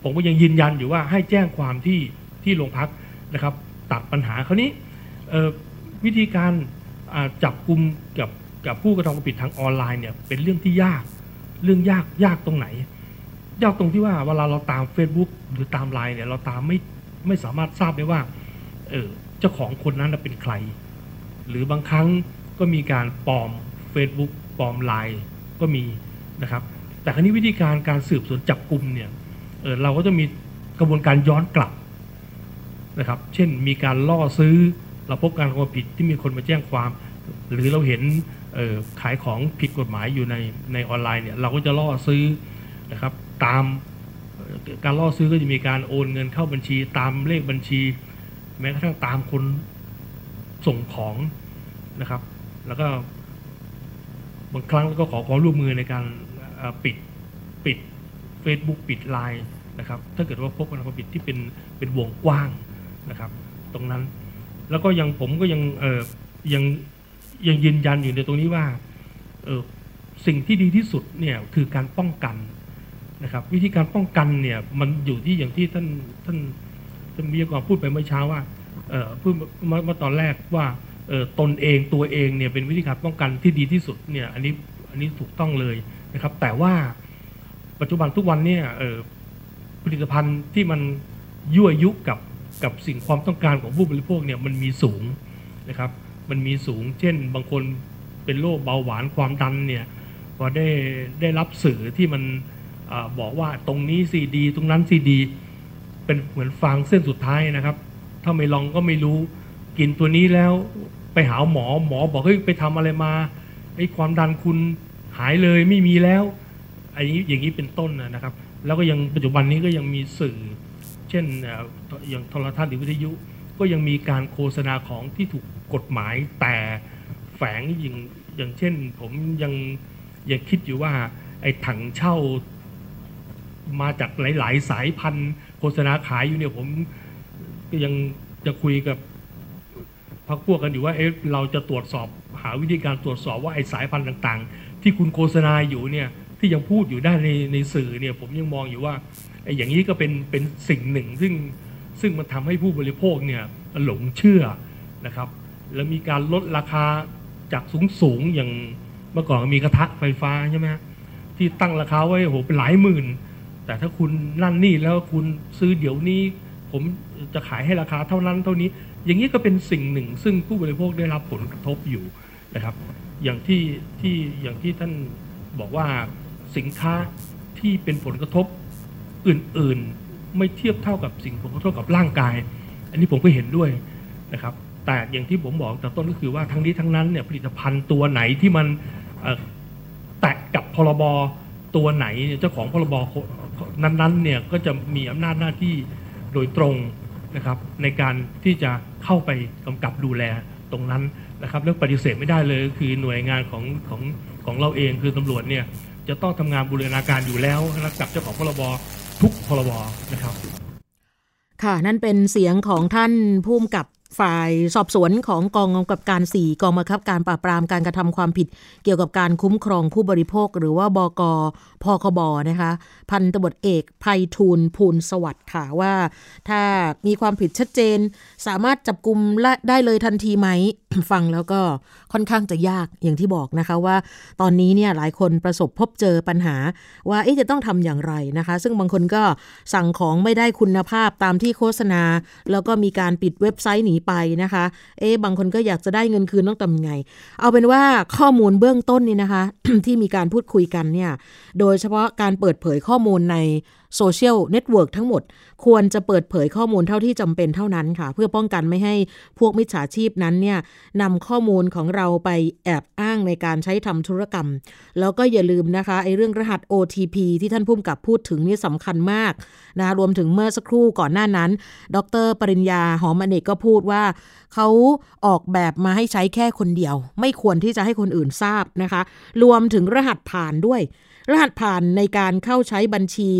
ผมก็ยังยืนยันอยู่ว่าให้แจ้งความที่ที่โรงพักนะครับตัดปัญหาคราวนี้วิธีการจับกุมกับกับผู้กระทำความผิดทางออนไลน์เนี่ยเป็นเรื่องที่ยากเรื่องยากยากตรงไหน ยากตรงที่ว่าเวลาเราตาม Facebook หรือตามไลน์เนี่ยเราตามไม่ไม่สามารถทราบได้ว่าเออเจ้าของคนนั้นเป็นใครหรือบางครั้งก็มีการปลอม Facebook ปลอมไลน์ก็มีนะครับแต่คราวนี้วิธีการการสืบสวนจับกลุ่มเนี่ยเออเราก็จะมีกระบวนการย้อนกลับนะครับเช่นมีการล่อซื้อเราพบการกระทำผิดที่มีคนมาแจ้งความหรือเราเห็นขายของผิดกฎหมายอยู่ในในออนไลน์เนี่ยเราก็จะล่อซื้อนะครับตามการล่อซื้อก็จะมีการโอนเงินเข้าบัญชีตามเลขบัญชีแม้กระทั่งตามคนส่งของนะครับแล้วก็บางครั้งก็ขอความร่วมมือในการปิดปิด Facebook ปิดไลน์นะครับถ้าเกิดว่าพบการกระทำผิดที่เป็นเป็นวงกว้างนะครับตรงนั้นแล้วก็ยังผมก็ยังเอ่อยังยังยืนยันอยู่ในตรงนี้ว่าเออสิ่งที่ดีที่สุดเนี่ยคือการป้องกันนะครับวิธีการป้องกันเนี่ยมันอยู่ที่อย่างที่ท่านท่านท่านวิทยากรพูดไปเมื่อเช้าว่าเออพูดเมื่อตอนแรกว่าเออตนเองตัวเองเนี่ยเป็นวิธีการป้องกันที่ดีที่สุดเนี่ยอันนี้อันนี้ถูกต้องเลยนะครับแต่ว่าปัจจุบันทุกวันเนี่ยเออผลิตภัณฑ์ที่มันยั่วยุกับกับสิ่งความต้องการของผู้บริโภคเนี่ยมันมีสูงนะครับมันมีสูงเช่นบางคนเป็นโรคเบาหวานความดันเนี่ยพอได้ได้รับสื่อที่มันบอกว่าตรงนี้ซีดีตรงนั้นซีดีเป็นเหมือนฟางเส้นสุดท้ายนะครับถ้าไม่ลองก็ไม่รู้กินตัวนี้แล้วไปหาหมอหมอบอกเฮ้ยไปทำอะไรมาไอ้ความดันคุณหายเลยไม่มีแล้วไอ้อย่างนี้เป็นต้นนะครับแล้วก็ยังปัจจุบันนี้ก็ยังมีสื่อเช่นอย่างโทรทัศน์หรือวิทยุก็ยังมีการโฆษณาของที่ถูกกฎหมายแต่แฝงอย่างอย่างเช่นผมยังยังคิดอยู่ว่าไอ้ถังเช่ามาจากหลายๆสายพันธุ์โฆษณาขายอยู่เนี่ยผมก็ยังจะคุยกับพรรคพวกกันอยู่ว่าเอ๊ะเราจะตรวจสอบหาวิธีการตรวจสอบว่าไอ้สายพันธุ์ต่างๆที่คุณโฆษณาอยู่เนี่ยที่ยังพูดอยู่ได้ในในสื่อเนี่ยผมยังมองอยู่ว่าไอ้อย่างนี้ก็เป็นเป็นสิ่งหนึ่งซึ่งซึ่งมันทำให้ผู้บริโภคเนี่ยหลงเชื่อนะครับแล้วมีการลดราคาจากสูงสูงอย่างเมื่อก่อนมีกระทะไฟฟ้าใช่ไหมที่ตั้งราคาไว้โหเป็นหลายหมื่นแต่ถ้าคุณนั่นนี่แล้วคุณซื้อเดี๋ยวนี้ผมจะขายให้ราคาเท่านั้นเท่านี้อย่างนี้ก็เป็นสิ่งหนึ่งซึ่งผู้บริโภคได้รับผลกระทบอยู่นะครับอย่างที่ที่อย่างที่ท่านบอกว่าสินค้าที่เป็นผลกระทบอื่นๆไม่เทียบเท่ากับสิ่งผลกระทบกับร่างกายอันนี้ผมก็เห็นด้วยนะครับแต่อย่างที่ผมบอกแต่ต้นก็คือว่าทั้งนี้ทั้งนั้นเนี่ยผลิตภัณฑ์ตัวไหนที่มันแตะกับพรบตัวไหนเจ้าของพรบนั้นๆเนี่ยก็จะมีอำนาจหน้าที่โดยตรงนะครับในการที่จะเข้าไปกำกับดูแลตรงนั้นนะครับแล้วปฏิเสธไม่ได้เลยคือหน่วยงานของของของเราเองคือตำรวจเนี่ยจะต้องทำงานบูรณาการอยู่แล้วกับเจ้าของพรบทุกพรบนะครับค่ะนั่นเป็นเสียงของท่านผู้กำกับฝ่ายสอบสวนของกองกำกับการสี่กองบังคับการปราบปรามการกระทำความผิดเกี่ยวกับการคุ้มครองผู้บริโภคหรือว่าบก.พคบ.นะคะพันตำรวจเอกไพฑูรย์ ภูลสวัสดิ์ค่ะว่าถ้ามีความผิดชัดเจนสามารถจับกุมได้เลยทันทีไหม ฟังแล้วก็ค่อนข้างจะยากอย่างที่บอกนะคะว่าตอนนี้เนี่ยหลายคนประสบพบเจอปัญหาว่าเอ๊ะจะต้องทำอย่างไรนะคะซึ่งบางคนก็สั่งของไม่ได้คุณภาพตามที่โฆษณาแล้วก็มีการปิดเว็บไซต์หนีไปนะคะเอ๊ะบางคนก็อยากจะได้เงินคืนต้องทำยังไงเอาเป็นว่าข้อมูลเบื้องต้นนี่นะคะ ที่มีการพูดคุยกันเนี่ยโดยเฉพาะการเปิดเผยข้อมูลในโซเชียลเน็ตเวิร์กทั้งหมดควรจะเปิดเผยข้อมูลเท่าที่จำเป็นเท่านั้นค่ะเพื่อป้องกันไม่ให้พวกมิจฉาชีพนั้นเนี่ยนำข้อมูลของเราไปแอบอ้างในการใช้ทำธุรกรรมแล้วก็อย่าลืมนะคะไอ้เรื่องรหัส โอ ที พี ที่ท่านผู้กำกับพูดถึงนี่สำคัญมากนะรวมถึงเมื่อสักครู่ก่อนหน้านั้นดร.ปริญญาหอมอเนกก็พูดว่าเขาออกแบบมาให้ใช้แค่คนเดียวไม่ควรที่จะให้คนอื่นทราบนะคะรวมถึงรหัสผ่านด้วยรหัสผ่านในการเข้าใช้บัญชี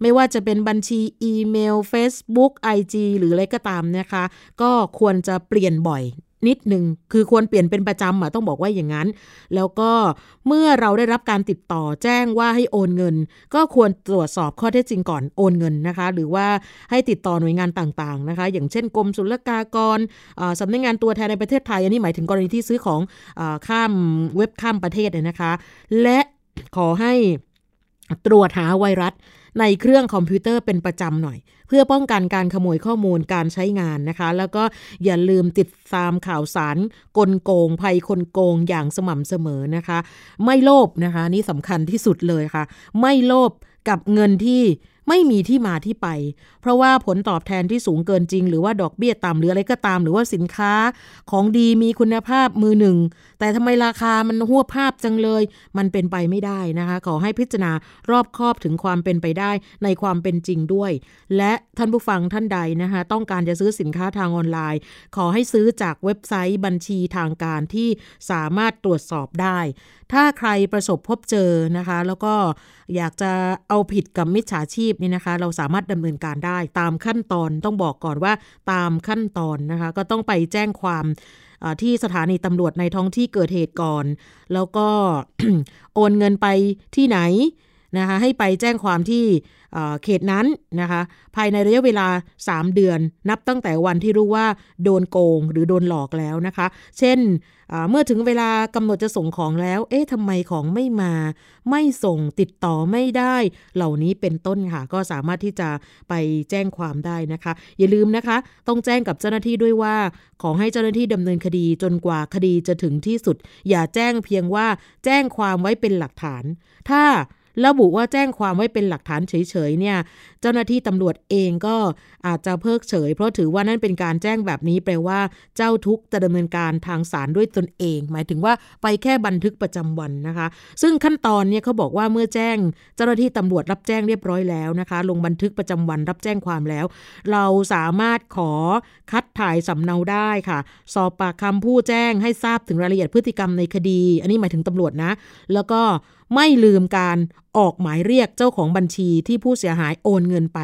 ไม่ว่าจะเป็นบัญชีอีเมล Facebook ไอ จี หรืออะไรก็ตามนะคะก็ควรจะเปลี่ยนบ่อยนิดหนึ่งคือควรเปลี่ยนเป็นประจำอะต้องบอกว่าอย่างนั้นแล้วก็เมื่อเราได้รับการติดต่อแจ้งว่าให้โอนเงินก็ควรตรวจสอบข้อเท็จจริงก่อนโอนเงินนะคะหรือว่าให้ติดต่อหน่วยงานต่างๆนะคะอย่างเช่นกรมศุลกากรสำนักงานตัวแทนในประเทศไทยอันนี้หมายถึงกรณีที่ซื้อของข้ามเว็บข้ามประเทศเลยนะคะและขอให้ตรวจหาไวรัส ในเครื่องคอมพิวเตอร์เป็นประจำหน่อยเพื่อป้องกันการขโมยข้อมูลการใช้งานนะคะแล้วก็อย่าลืมติดตามข่าวสารกลโกงภัยคนโกงอย่างสม่ำเสมอนะคะไม่โลภนะคะนี่สำคัญที่สุดเลยค่ะไม่โลภกับเงินที่ไม่มีที่มาที่ไปเพราะว่าผลตอบแทนที่สูงเกินจริงหรือว่าดอกเบี้ยต่ำหรืออะไรก็ตามหรือว่าสินค้าของดีมีคุณภาพมือหนึ่งแต่ทำไมราคามันหัวภาพจังเลยมันเป็นไปไม่ได้นะคะขอให้พิจารณารอบคอบถึงความเป็นไปได้ในความเป็นจริงด้วยและท่านผู้ฟังท่านใดนะคะต้องการจะซื้อสินค้าทางออนไลน์ขอให้ซื้อจากเว็บไซต์บัญชีทางการที่สามารถตรวจสอบได้ถ้าใครประสบพบเจอนะคะแล้วก็อยากจะเอาผิดกับมิจฉาชีพนี่นะคะเราสามารถดำเนินการได้ตามขั้นตอนต้องบอกก่อนว่าตามขั้นตอนนะคะก็ต้องไปแจ้งความที่สถานีตำรวจในท้องที่เกิดเหตุก่อนแล้วก็ โอนเงินไปที่ไหนนะคะให้ไปแจ้งความที่เขตนั้นนะคะภายในระยะเวลาสามเดือนนับตั้งแต่วันที่รู้ว่าโดนโกงหรือโดนหลอกแล้วนะคะเช่นเมื่อถึงเวลากำหนดจะส่งของแล้วเอ๊ะทำไมของไม่มาไม่ส่งติดต่อไม่ได้เหล่านี้เป็นต้นค่ะก็สามารถที่จะไปแจ้งความได้นะคะอย่าลืมนะคะต้องแจ้งกับเจ้าหน้าที่ด้วยว่าขอให้เจ้าหน้าที่ดำเนินคดีจนกว่าคดีจะถึงที่สุดอย่าแจ้งเพียงว่าแจ้งความไว้เป็นหลักฐานถ้าระบุว่าแจ้งความไว้เป็นหลักฐานเฉยๆเนี่ยเจ้าหน้าที่ตำรวจเองก็อาจจะเพิกเฉยเพราะถือว่านั่นเป็นการแจ้งแบบนี้แปลว่าเจ้าทุกข์จะดำเนินการทางศาลด้วยตนเองหมายถึงว่าไปแค่บันทึกประจำวันนะคะซึ่งขั้นตอนเนี่ยเขาบอกว่าเมื่อแจ้งเจ้าหน้าที่ตำรวจรับแจ้งเรียบร้อยแล้วนะคะลงบันทึกประจำวันรับแจ้งความแล้วเราสามารถขอคัดถ่ายสำเนาได้ค่ะสอบปากคำผู้แจ้งให้ทราบถึงรายละเอียดพฤติกรรมในคดีอันนี้หมายถึงตำรวจนะแล้วก็ไม่ลืมการออกหมายเรียกเจ้าของบัญชีที่ผู้เสียหายโอนเงินไป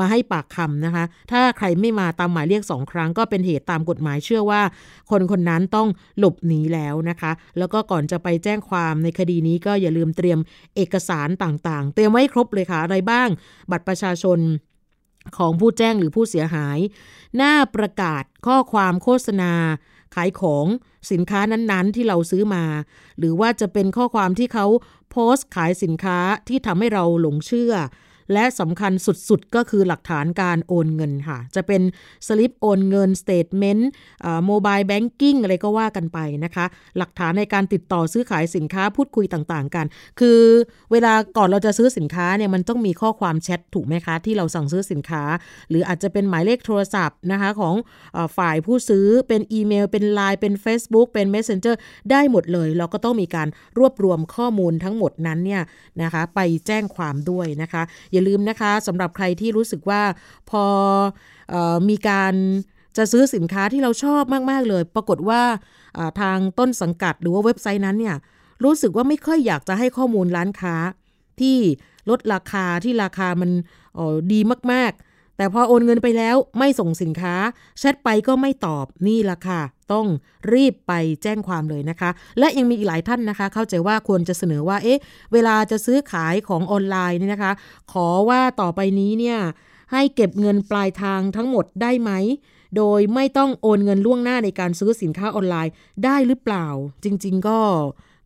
มาให้ปากคำนะคะถ้าใครไม่มาตามหมายเรียกสองครั้งก็เป็นเหตุตามกฎหมายเชื่อว่าคนคนนั้นต้องหลบหนีแล้วนะคะแล้วก็ก่อนจะไปแจ้งความในคดีนี้ก็อย่าลืมเตรียมเอกสารต่างๆเตรียมไว้ครบเลยค่ะอะไรบ้างบัตรประชาชนของผู้แจ้งหรือผู้เสียหายหน้าประกาศข้อความโฆษณาขายของสินค้านั้นๆที่เราซื้อมาหรือว่าจะเป็นข้อความที่เขาโพสต์ขายสินค้าที่ทำให้เราหลงเชื่อและสำคัญสุดๆก็คือหลักฐานการโอนเงินค่ะจะเป็นสลิปโอนเงินสเตทเมนต์โมบายแบงกิ้งอะไรก็ว่ากันไปนะคะหลักฐานในการติดต่อซื้อขายสินค้าพูดคุยต่างๆกันคือเวลาก่อนเราจะซื้อสินค้าเนี่ยมันต้องมีข้อความแชทถูกไหมคะที่เราสั่งซื้อสินค้าหรืออาจจะเป็นหมายเลขโทรศัพท์นะคะของฝ่ายผู้ซื้อเป็นอีเมลเป็น ไลน์ เป็น Facebook เป็น Messenger ได้หมดเลยเราก็ต้องมีการรวบรวมข้อมูลทั้งหมดนั้นเนี่ยนะคะไปแจ้งความด้วยนะคะอย่าลืมนะคะสำหรับใครที่รู้สึกว่าพอเอ่อมีการจะซื้อสินค้าที่เราชอบมากๆเลยปรากฏว่าทางต้นสังกัดหรือว่าเว็บไซต์นั้นเนี่ยรู้สึกว่าไม่ค่อยอยากจะให้ข้อมูลร้านค้าที่ลดราคาที่ราคามันดีมากๆแต่พอโอนเงินไปแล้วไม่ส่งสินค้าแชทไปก็ไม่ตอบนี่ล่ะค่ะต้องรีบไปแจ้งความเลยนะคะและยังมีอีกหลายท่านนะคะเข้าใจว่าควรจะเสนอว่าเอ๊ะเวลาจะซื้อขายของออนไลน์นี่นะคะขอว่าต่อไปนี้เนี่ยให้เก็บเงินปลายทางทั้งหมดได้ไหมโดยไม่ต้องโอนเงินล่วงหน้าในการซื้อสินค้าออนไลน์ได้หรือเปล่าจริงๆก็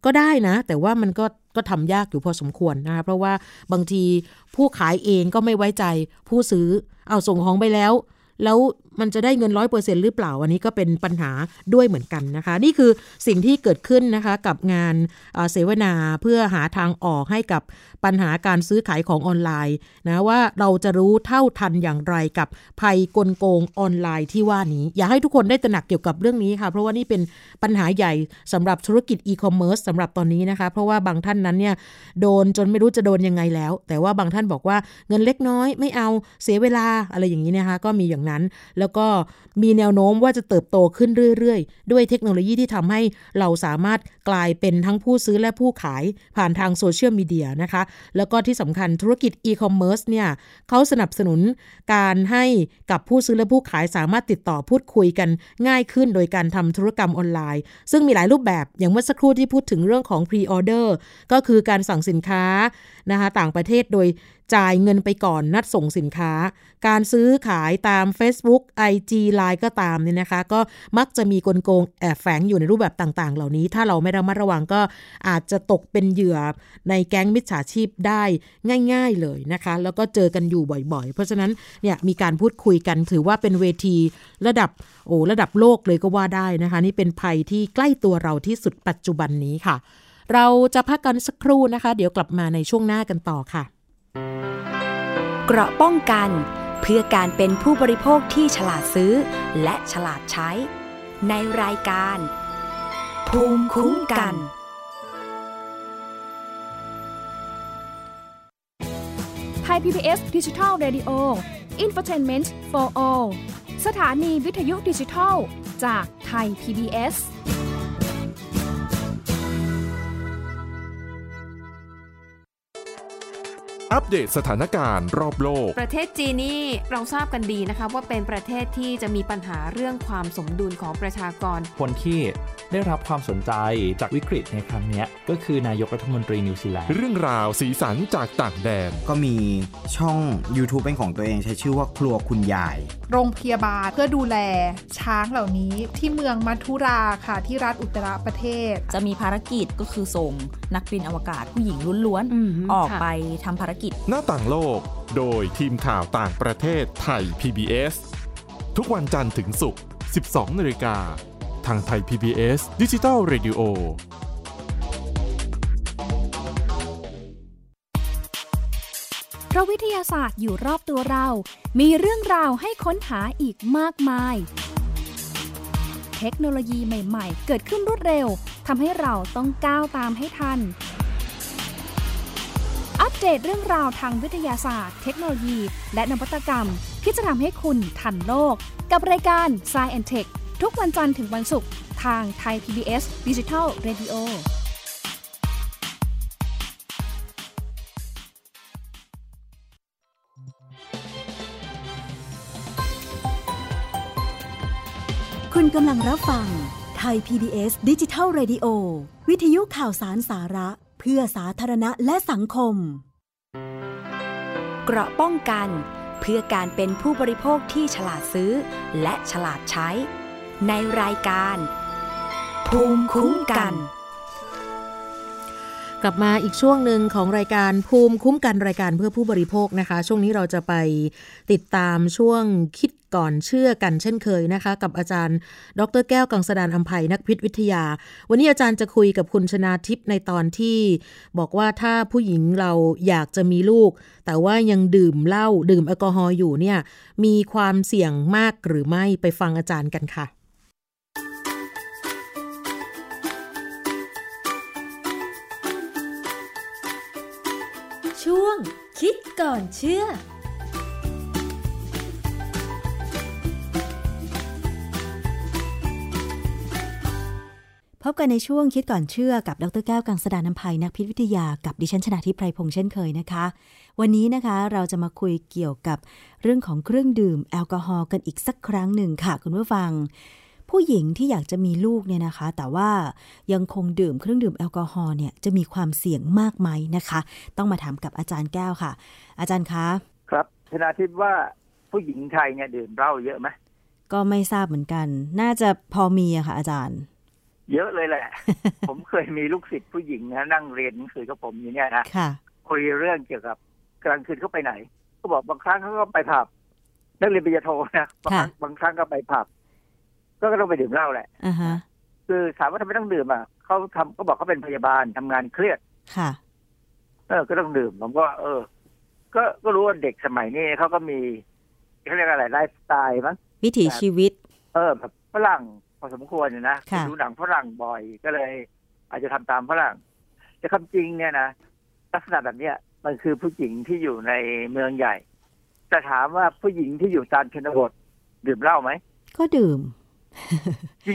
ก็ได้นะแต่ว่ามันก็ก็ทำยากอยู่พอสมควรนะคะเพราะว่าบางทีผู้ขายเองก็ไม่ไว้ใจผู้ซื้อเอาส่งของไปแล้วแล้วมันจะได้เงิน หนึ่งร้อยเปอร์เซ็นต์ หรือเปล่าอันนี้ก็เป็นปัญหาด้วยเหมือนกันนะคะนี่คือสิ่งที่เกิดขึ้นนะคะกับงานเสวนาเพื่อหาทางออกให้กับปัญหาการซื้อขายของออนไลน์นะว่าเราจะรู้เท่าทันอย่างไรกับภัยกลโกงออนไลน์ที่ว่านี้อยากให้ทุกคนได้ตระหนักเกี่ยวกับเรื่องนี้ค่ะเพราะว่านี่เป็นปัญหาใหญ่สำหรับธุรกิจอีคอมเมิร์ซสำหรับตอนนี้นะคะเพราะว่าบางท่านนั้นเนี่ยโดนจนไม่รู้จะโดนยังไงแล้วแต่ว่าบางท่านบอกว่าเงินเล็กน้อยไม่เอาเสียเวลาอะไรอย่างนี้นะคะก็มีอย่างนั้นแล้วก็มีแนวโน้มว่าจะเติบโตขึ้นเรื่อยๆด้วยเทคโนโลยีที่ทำให้เราสามารถกลายเป็นทั้งผู้ซื้อและผู้ขายผ่านทางโซเชียลมีเดียนะคะแล้วก็ที่สำคัญธุรกิจอีคอมเมิร์ซเนี่ยเขาสนับสนุนการให้กับผู้ซื้อและผู้ขายสามารถติดต่อพูดคุยกันง่ายขึ้นโดยการทำธุรกรรมออนไลน์ซึ่งมีหลายรูปแบบอย่างเมื่อสักครู่ที่พูดถึงเรื่องของพรีออเดอร์ก็คือการสั่งสินค้านะคะต่างประเทศโดย จ่ายเงินไปก่อนนัดส่งสินค้าการซื้อขายตาม Facebook ไอ จี ไลน์ ก็ตามเนี่ยนะคะก็มักจะมีกลโกงแอบแฝงอยู่ในรูปแบบต่างๆเหล่านี้ถ้าเราไม่ระมัดระวังก็อาจจะตกเป็นเหยื่อในแก๊งมิจฉาชีพได้ง่ายๆเลยนะคะแล้วก็เจอกันอยู่บ่อยๆเพราะฉะนั้นเนี่ยมีการพูดคุยกันถือว่าเป็นเวทีระดับโอ้ระดับโลกเลยก็ว่าได้นะคะนี่เป็นภัยที่ใกล้ตัวเราที่สุดปัจจุบันนี้ค่ะเราจะพักกันสักครู่นะคะเดี๋ยวกลับมาในช่วงหน้ากันต่อค่ะเกราะป้องกันเพื่อการเป็นผู้บริโภคที่ฉลาดซื้อและฉลาดใช้ในรายการภูมิคุ้มกันไทย พี บี เอส Digital Radio Infotainment for All สถานีวิทยุดิจิทัลจากไทย พี บี เอสอัปเดตสถานการณ์รอบโลกประเทศจีนนี่เราทราบกันดีนะคะว่าเป็นประเทศที่จะมีปัญหาเรื่องความสมดุลของประชากรคนที่ได้รับความสนใจจากวิกฤตในครั้งนี้ก็คือนายกรัฐมนตรีนิวซีแลนด์เรื่องราวสีสันจากต่างแดนก็มีช่อง YouTube เป็นของตัวเองใช้ชื่อว่าครัวคุณยายโรงพยาบาลเพื่อดูแลช้างเหล่านี้ที่เมืองมัทุราค่ะที่รัฐอุตตรประเทศจะมีภารกิจก็คือส่งนักบินอวกาศผู้หญิงล้วนๆออกไปทำภารกิจหน้าต่างโลกโดยทีมข่าวต่างประเทศไทย พี บี เอส ทุกวันจันทร์ถึงศุกร์ สิบสองนาฬิกา นทางไทย พี บี เอส Digital Radioเพราะวิทยาศาสตร์อยู่รอบตัวเรามีเรื่องราวให้ค้นหาอีกมากมายเทคโนโลยีใหม่ๆเกิดขึ้นรวดเร็วทำให้เราต้องก้าวตามให้ทันอัปเดตเรื่องราวทางวิทยาศาสตร์เทคโนโลยีและนวัตกรรมที่จะทำให้คุณทันโลกกับรายการ Science and Tech ทุกวันจันทร์ถึงวันศุกร์ทาง Thai พี บี เอส Digital Radioคุณกำลังรับฟังไทย พี บี เอส Digital Radio วิทยุข่าวสารสาระเพื่อสาธารณะและสังคมเกราะป้องกันเพื่อการเป็นผู้บริโภคที่ฉลาดซื้อและฉลาดใช้ในรายการภูมิคุ้มกันกลับมาอีกช่วงหนึ่งของรายการภูมิคุ้มกันรายการเพื่อผู้บริโภคนะคะช่วงนี้เราจะไปติดตามช่วงคิดก่อนเชื่อกันเช่นเคยนะคะกับอาจารย์ดร.แก้วกังสดาลอำไพนักพิษวิทยาวันนี้อาจารย์จะคุยกับคุณชนาทิพย์ในตอนที่บอกว่าถ้าผู้หญิงเราอยากจะมีลูกแต่ว่ายังดื่มเหล้าดื่มแอลกอฮอล์อยู่เนี่ยมีความเสี่ยงมากหรือไม่ไปฟังอาจารย์กันค่ะช่วงคิดก่อนเชื่อพบกันในช่วงคิดก่อนเชื่อกับดร.แก้วกังสดาลอำไพนักพิษวิทยากับดิฉันชนาทิพย์ไพพงษ์เช่นเคยนะคะวันนี้นะคะเราจะมาคุยเกี่ยวกับเรื่องของเครื่องดื่มแอลกอฮอล์กันอีกสักครั้งหนึ่งค่ะคุณผู้ฟังผู้หญิงที่อยากจะมีลูกเนี่ยนะคะแต่ว่ายังคงดื่มเครื่องดื่มแอลกอฮอล์เนี่ยจะมีความเสี่ยงมากไหมนะคะต้องมาถามกับอาจารย์แก้วค่ะอาจารย์คะครับชนาทิพย์ว่าผู้หญิงไทยเนี่ยดื่มเหล้าเยอะไหมก็ไม่ทราบเหมือนกันน่าจะพอมีอะค่ะอาจารย์เยอะเลยแหละ ผมเคยมีลูกศิษย์ผู้หญิงนะนั่งเรียนหนังสือกับผมอยู่เนี่ยนะ คุยเรื่องเกี่ยวกับกลางคืนเขาไปไหนก็บอกบางครั้งเขาก็ไปผับนักเรียนปริญญาโทนะบางครั้งบางครั้งก็ไปผับก็ต้องไปดื่มเหล้าแหละ uh-huh. คือถามว่าทำไมต้องดื่มอ่ะเขาทำก็บอกเขาเป็นพยาบาลทำงานเครียด เออก็ต้องดื่มผมก็เออก็ก็รู้ว่าเด็กสมัยนี้เขาก็มีเขาเรียกอะไรไลฟ์สไตล์มั้งวิถีชีวิตเออแบบฝรั่งพอสมควรเนี่ยนะดูหนังฝรั่งบ่อยก็เลยอาจจะทำตามฝรั่งแต่คำจริงเนี่ยนะลักษณะแบบนี้มันคือผู้หญิงที่อยู่ในเมืองใหญ่จะถามว่าผู้หญิงที่อยู่ตามชนบทดื่มเหล้าไหมก็ดื่ม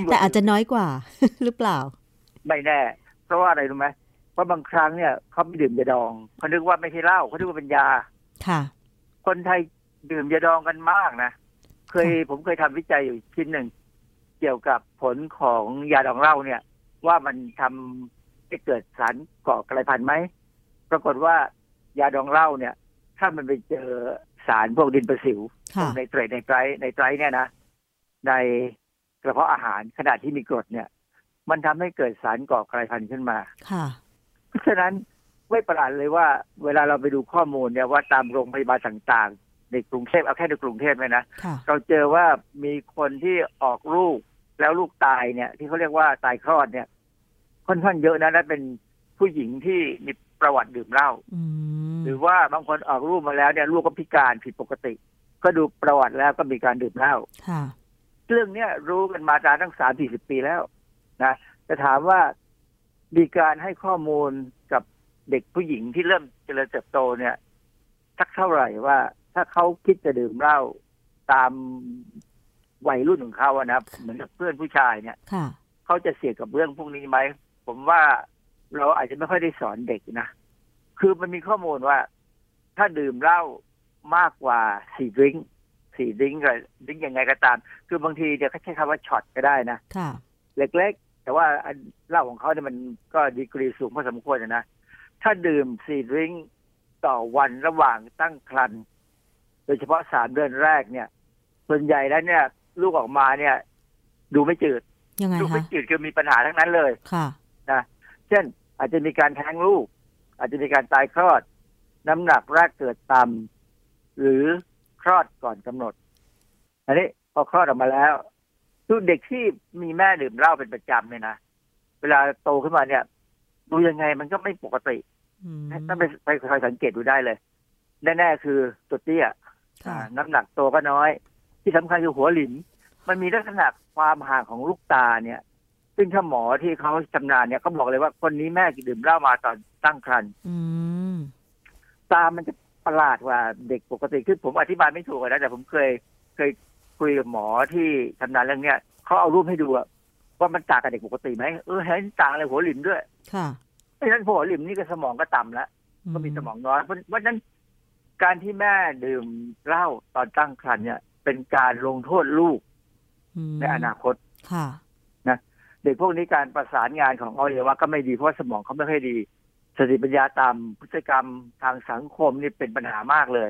แต่อาจจะน้อยกว่า หรือเปล่าไม่แน่เพราะว่าอะไรรู้ไหมเพราะบางครั้งเนี่ยเขาไม่ดื่มยาดองเขาคิดว่าไม่ใช่เหล้าเขาคิดว่าเป็นยาค่ะคนไทยดื่มยาดองกันมากนะเคยผมเคยทำวิจัยอยู่ชิ้นนึงเกี่ยวกับผลของยาดองเหล้าเนี่ยว่ามันทำให้เกิดสารก่อกลายพันธุ์ไหมปรากฏว่ายาดองเหล้าเนี่ย ถ้ามันไปเจอสารพวกดินประสิวในไตรในไตรในไตรเนี่ยนะในกระเพาะอาหารขนาดที่มีกรดเนี่ยมันทำให้เกิดสารก่อกลายพันธุ์ขึ้นมาเพราะฉะนั้นไม่ประหลาดเลยว่าเวลาเราไปดูข้อมูลเนี่ยว่าตามโรงพยาบาลต่างๆในกรุงเทพเอาแค่ในกรุงเทพเลยนะเราเจอว่ามีคนที่ออกลูกแล้วลูกตายเนี่ยที่เขาเรียกว่าตายคลอดเนี่ยค่อนข้างเยอะนะและเป็นผู้หญิงที่มีประวัติดื่มเหล้าหรือว่าบางคนออกลูกมาแล้วเนี่ยลูกก็พิการผิดปกติก็ดูประวัติแล้วก็มีการดื่มเหล้าเรื่องนี้รู้กันมาตั้งสามสี่สิบปีแล้วนะจะถามว่ามีการให้ข้อมูลกับเด็กผู้หญิงที่เริ่มเจริญเติบโตเนี่ยสักเท่าไหร่ว่าถ้าเขาคิดจะดื่มเหล้าตามวัยรุ่นของเขาอะนะเหมือนกับเพื่อนผู้ชายเนี่ยเขาจะเสี่ยงกับเรื่องพวกนี้ไหมผมว่าเราอาจจะไม่ค่อยได้สอนเด็กนะคือมันมีข้อมูลว่าถ้าดื่มเหล้ามากกว่าสี่ดริงก์สี่ดริงก์ก็ดริงก์ยังไงก็ตามคือบางทีเดี๋ยวเขาใช้คำว่าช็อตก็ได้นะเล็กๆแต่ว่าเหล้าของเขาเนี่ยมันก็ดีกรีสูงพอสมควรนะถ้าดื่มสี่ดริงก์ต่อวันระหว่างตั้งครรภ์โดยเฉพาะสามเดือนแรกเนี่ยส่วนใหญ่แล้วเนี่ยลูกออกมาเนี่ยดูไม่จืดยังไงคะดูไม่จืดคือมีปัญหาทั้งนั้นเลยค่ะนะเช่นอาจจะมีการแท้งลูกอาจจะมีการตายคลอดน้ำหนักแรกเกิดต่ำหรือคลอดก่อนกำหนดอันนี้พอคลอดออกมาแล้วลูกเด็กที่มีแม่ดื่มเหล้าเป็นประจำเนี่ยนะเวลาโตขึ้นมาเนี่ยดูยังไงมันก็ไม่ปกติถ้าไปไปคอยสังเกตดูได้เลยแน่ๆคือตัวเตี้ยน้ำหนักโตก็น้อยที่สำคัญคือหัวหลินมันมีลักษณะความห่างของลูกตาเนี่ยซึ่งถ้าหมอที่เขาชำนาญเนี่ยเขาบอกเลยว่าคนนี้แม่ดื่มเหล้ามาตอนตั้งครรภ์ตามันจะประหลาดกว่าเด็กปกติคือผมอธิบายไม่ถูกนะแต่ผมเคยเคยคุยกับหมอที่ชำนาญเรื่องเนี้ยเขาเอารูปให้ดูว่ามันต่างกับเด็กปกติไหมเออเห็นต่างเลยหัวหลินด้วยค่ะเพราะฉะนั้นหัวหลินนี่ก็สมองก็ต่ำแล้วก็มีสมองน้อยเพราะฉะนั้นการที่แม่ดื่มเหล้าตอนตั้งครรภ์เนี่ยเป็นการลงโทษลูกในอนาคตค่ะนะเด็กพวกนี้การประสานงานของอวัยวะก็ไม่ดีเพราะสมองเขาไม่ค่อยดีสติปัญญาต่ำพฤติกรรมทางสังคมนี่เป็นปัญหามากเลย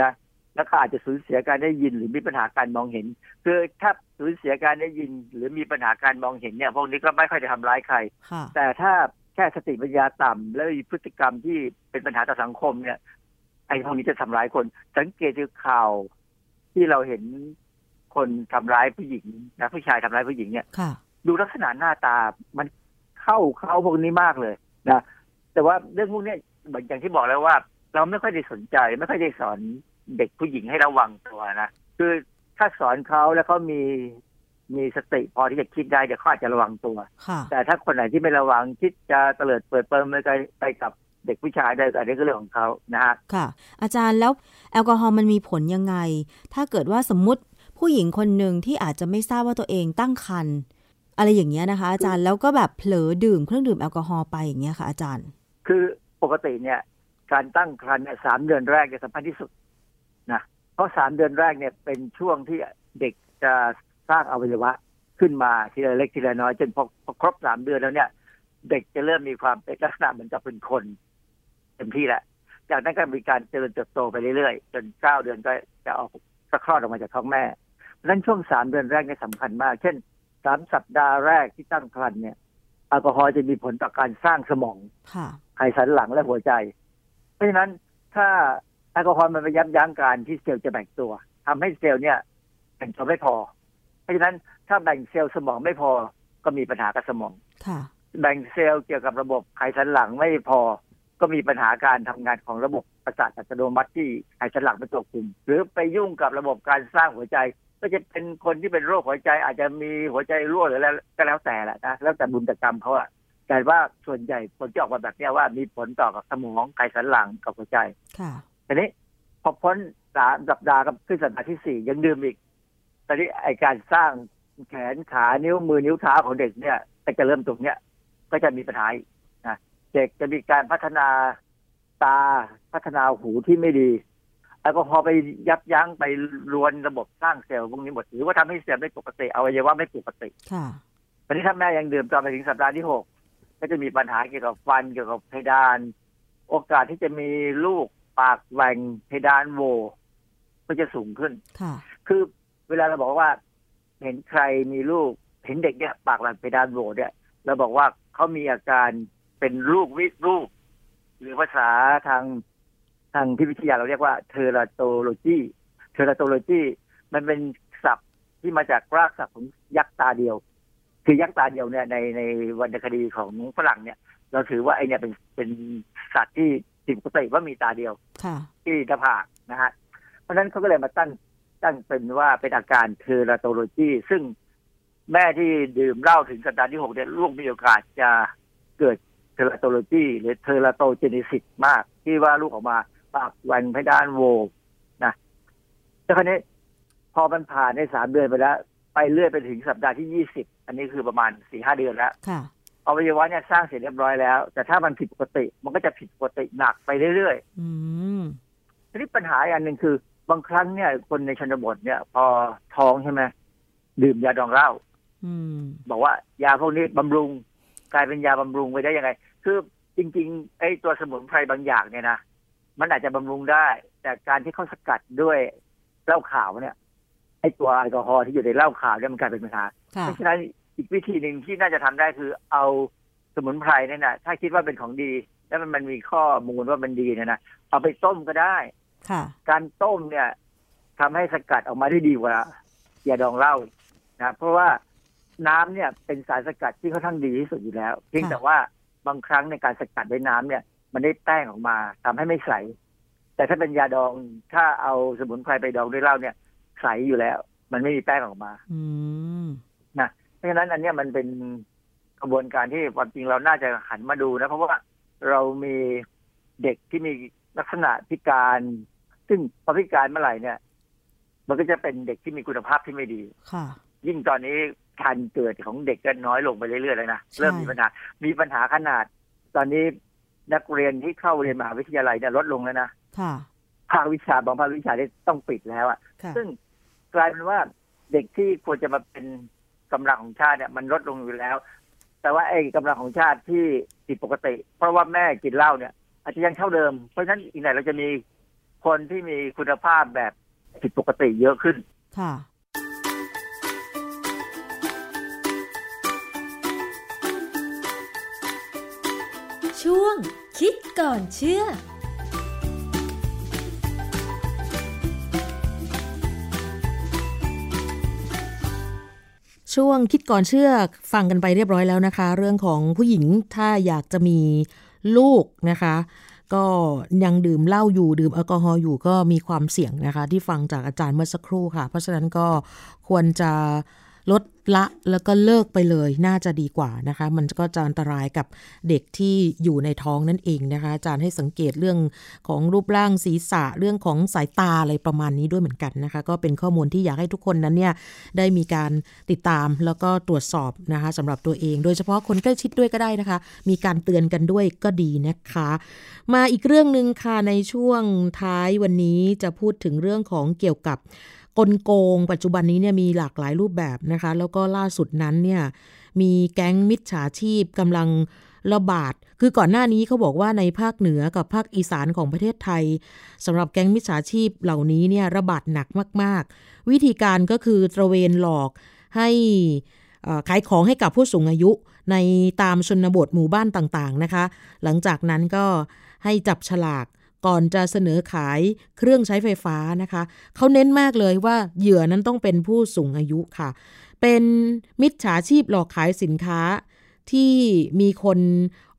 นะแล้วก็อาจจะสูญเสียการได้ยินหรือมีปัญหาการมองเห็นคือถ้าสูญเสียการได้ยินหรือมีปัญหาการมองเห็นเนี่ยพวกนี้ก็ไม่ค่อยจะทำร้ายใครแต่ถ้าแค่สติปัญญาต่ำแล้วมีพฤติกรรมที่เป็นปัญหาต่อสังคมเนี่ยไอ้พวกนี้จะทำร้ายคนสังเกตดูข่าวที่เราเห็นคนทำร้ายผู้หญิงนะผู้ชายทำร้ายผู้หญิงเนี่ยดูลักษณะหน้าตามันเข้าเข้าพวกนี้มากเลยนะแต่ว่าเรื่องพวกนี้เหมือนอย่างที่บอกแล้วว่าเราไม่ค่อยได้สนใจไม่ค่อยได้สอนเด็กผู้หญิงให้ระวังตัวนะคือถ้าสอนเขาแล้วเขามีมีสติพอที่จะคิดได้เดี๋ยวเขาอาจจะระวังตัวแต่ถ้าคนไหนที่ไม่ระวังคิดจะเตลิดเปิดเปิมไปไปกับเด็กผู้ชายได้อันนี้ก็เรื่องของเขานะฮะค่ะอาจารย์แล้วแอลกอฮอล์มันมีผลยังไงถ้าเกิดว่าสมมุติผู้หญิงคนหนึ่งที่อาจจะไม่ทราบว่าตัวเองตั้งครรภ์อะไรอย่างเงี้ยนะคะอาจารย์แล้วก็แบบเผลอดื่มเครื่องดื่มแอลกอฮอล์ไปอย่างเงี้ยค่ะอาจารย์คือปกติเนี่ยการตั้งครรภ์เนี่ยสามเดือนแรกจะสำคัญที่สุดนะเพราะสามเดือนแรกเนี่ยเป็นช่วงที่เด็กจะสร้างอวัยวะขึ้นมาทีละเล็กทีละน้อยจนพอครบสามเดือนแล้วเนี่ยเด็กจะเริ่มมีความเป็นลักษณะเหมือนกับเป็นคนเต็มที่แหละจากนั้นก็มีการเจริญเติบโตไปเรื่อยๆจนเก้าเดือนก็จะออกจะคลอดออกมาจากท้องแม่เพราะฉะนั้นช่วงสามเดือนแรกเนี่ยสำคัญมากเช่นสามสัปดาห์แรกที่ตั้งครรภ์เนี่ยแอลกอฮอล์จะมีผลต่อการสร้างสมองไขสันหลังและหัวใจเพราะฉะนั้นถ้าแอลกอฮอล์มันไปยับยั้งการที่เซลล์จะแบ่งตัวทำให้เซลล์เนี่ยแบ่งตัวไม่พอเพราะฉะนั้นถ้าแบ่งเซลล์สมองไม่พอก็มีปัญหากับสมองแบ่งเซลล์เกี่ยวกับระบบไขสันหลังไม่พอก็มีปัญหาการทำงานของระบบประสาทอัตโนมัติที่ไขสันหลังเป็นตัวคุมหรือไปยุ่งกับระบบการสร้างหัวใจก็จะเป็นคนที่เป็นโรคหัวใจอาจจะมีหัวใจรั่วหรืออะไรก็แล้วแต่แหละนะแล้วแต่บุญแต่กรรมเขาอะแต่ว่าส่วนใหญ่ผลที่ออกมาแบบนี้ว่ามีผลต่อกับสมองไขสันหลังกับหัวใจค่ะทีนี้พอพ้นสามสัปดาห์กับขึ้นสัปดาห์ที่สี่ยังดื่มอีกตอนนี้ไอการสร้างแขนขานิ้วมือนิ้วเท้าของเด็กเนี่ยก็จะเริ่มตรงเนี้ยก็จะมีปัญหานะเด็กจะมีการพัฒนาตาพัฒนาหูที่ไม่ดีแอลกอฮอล์ไปยับยั้งไปรวนระบบสร้างเซลล์พวกนี้หมดหรือว่าทำให้เซลล์ไม่ปกติอวัยวะไม่ปกติค่ะวันนี้ถ้าแม่ยังดื่มจนไปถึงสัปดาห์ที่หกก็จะมีปัญหาเกี่ยวกับฟันเกี่ยวกับเพดานโอกาสที่จะมีลูกป ปากแหว่งเพดานโหวก็จะสูงขึ้นคือเวลาเราบอกว่าเห็นใครมีลูกเห็นเด็กเนี่ยปากแหว่งเพดานโหวเนี่ยเราบอกว่าเขามีอาการเป็นลูกวิกลูกหรือภาษาทางทางพิษวิทยาเราเรียกว่าเทราโตโลจีเทราโตโลจีมันเป็นศัพท์ที่มาจากรากศัพท์ของยักษ์ตาเดียวคือยักษ์ตาเดียวเนี่ยในในวรรณคดีของฝรั่งเนี่ยเราถือว่าไอเนี่ยเป็นเป็นสัตว์ที่ผิดปกติว่ามีตาเดียวที่หน้าผากนะฮะเพราะฉะนั้นเขาก็เลยมาตั้งตั้งเป็นว่าเป็นอาการเทราโตโลจีซึ่งแม่ที่ดื่มเหล้าถึงสัปดาห์ที่หกเนี่ยลูกมีโอกาสจะเกิดเทราโตโลจีหรือเทราโตเจเนซิสมากที่ว่าลูกออกมาปากแหว่งเพดานโหวนะแต่คราวนี้พอมันผ่านได้สามเดือนไปแล้วไปเรื่อยไปถึงสัปดาห์ที่ยี่สิบอันนี้คือประมาณสี่ห้าเดือนแล้วอวัยวะเนี่ยสร้างเสร็จเรียบร้อยแล้วแต่ถ้ามันผิดปกติมันก็จะผิดปกติหนักไปเรื่อยๆอืมทีนี้ปัญหาอย่างหนึ่งคือบางครั้งเนี่ยคนในชนบทเนี่ยพอท้องใช่ไหมดื่มยาดองเหล้าอืมบอกว่ายาพวกนี้บำรุงกลายเป็นยาบำรุงไปได้ยังไงคือจริงๆไอ้ตัวสมุนไพรบางอย่างเนี่ยนะมันอาจจะบำรุงได้แต่การที่เขาสกัดด้วยเหล้าขาวเนี่ยไอ้ตัวแอลกอฮอล์ที่อยู่ในเหล้าขาวเนี่ยมันกลายเป็นปัญหาเพราะฉะนั้นอีกวิธีหนึ่งที่น่าจะทำได้คือเอาสมุนไพรเนี่ยนะถ้าคิดว่าเป็นของดีแล้วมันมันมีข้อมูลว่ามันดีเนี่ยนะเอาไปต้มก็ได้การต้มเนี่ยทำให้สกัดออกมาได้ดีกว่ายาดองเหล้านะเพราะว่าน้ำเนี่ยเป็นสารสกัดที่ค่อนข้างดีที่สุดอยู่แล้วเพียงแต่ว่าบางครั้งในการสกัดด้วยน้ำเนี่ยมันได้แป้งออกมาทำให้ไม่ใสแต่ถ้าเป็นยาดองถ้าเอาสมุนไพรไปดองด้วยเหล้าเนี่ยใสอยู่แล้วมันไม่มีแป้งออกมานะเพราะฉะนั้นอันนี้มันเป็นกระบวนการที่ความจริงเราน่าจะหันมาดูนะเพราะว่าเรามีเด็กที่มีลักษณะพิการซึ่งพอพิการเมื่อไหร่เนี่ยมันก็จะเป็นเด็กที่มีคุณภาพที่ไม่ดียิ่งตอนนี้การเกิดของเด็กก็น้อยลงไปเรื่อยๆเลยนะเริ่มมีปัญหามีปัญหาขนาดตอนนี้นักเรียนที่เข้าเรียนมหาวิทยาลัยเนี่ยลดลงแล้วนะภาควิชาบางภาควิชาได้ต้องปิดแล้วอ่ะซึ่งกลายเป็นว่าเด็กที่ควรจะมาเป็นกำลังของชาติเนี่ยมันลดลงอยู่แล้วแต่ว่าไอ้กำลังของชาติที่ผิดปกติเพราะว่าแม่กินเหล้าเนี่ยอาจจะยังเท่าเดิมเพราะฉะนั้นอีกหน่อยเราจะมีคนที่มีคุณภาพแบบผิดปกติเยอะขึ้นค่ะช่วงคิดก่อนเชื่อช่วงคิดก่อนเชื่อฟังกันไปเรียบร้อยแล้วนะคะเรื่องของผู้หญิงถ้าอยากจะมีลูกนะคะก็ยังดื่มเหล้าอยู่ดื่มแอลกอฮอล์อยู่ก็มีความเสี่ยงนะคะที่ฟังจากอาจารย์เมื่อสักครู่ค่ะเพราะฉะนั้นก็ควรจะลดละแล้วก็เลิกไปเลยน่าจะดีกว่านะคะมันก็จะอันตรายกับเด็กที่อยู่ในท้องนั่นเองนะคะอาจารย์ให้สังเกตเรื่องของรูปร่างศีรษะเรื่องของสายตาอะไรประมาณนี้ด้วยเหมือนกันนะคะก็เป็นข้อมูลที่อยากให้ทุกคนนั้นเนี่ยได้มีการติดตามแล้วก็ตรวจสอบนะคะสำหรับตัวเองโดยเฉพาะคนใกล้ชิดด้วยก็ได้นะคะมีการเตือนกันด้วยก็ดีนะคะมาอีกเรื่องนึงค่ะในช่วงท้ายวันนี้จะพูดถึงเรื่องของเกี่ยวกับกลโกงปัจจุบันนี้เนี่ยมีหลากหลายรูปแบบนะคะแล้วก็ล่าสุดนั้นเนี่ยมีแก๊งมิจฉาชีพกำลังระบาดคือก่อนหน้านี้เขาบอกว่าในภาคเหนือกับภาคอีสานของประเทศไทยสำหรับแก๊งมิจฉาชีพเหล่านี้เนี่ยระบาดหนักมากๆวิธีการก็คือตระเวนหลอกให้ขายของให้กับผู้สูงอายุในตามชนบทหมู่บ้านต่างๆนะคะหลังจากนั้นก็ให้จับฉลากก่อนจะเสนอขายเครื่องใช้ไฟฟ้านะคะเขาเน้นมากเลยว่าเหยื่อนั้นต้องเป็นผู้สูงอายุค่ะเป็นมิจฉาชีพหลอกขายสินค้าที่มีคน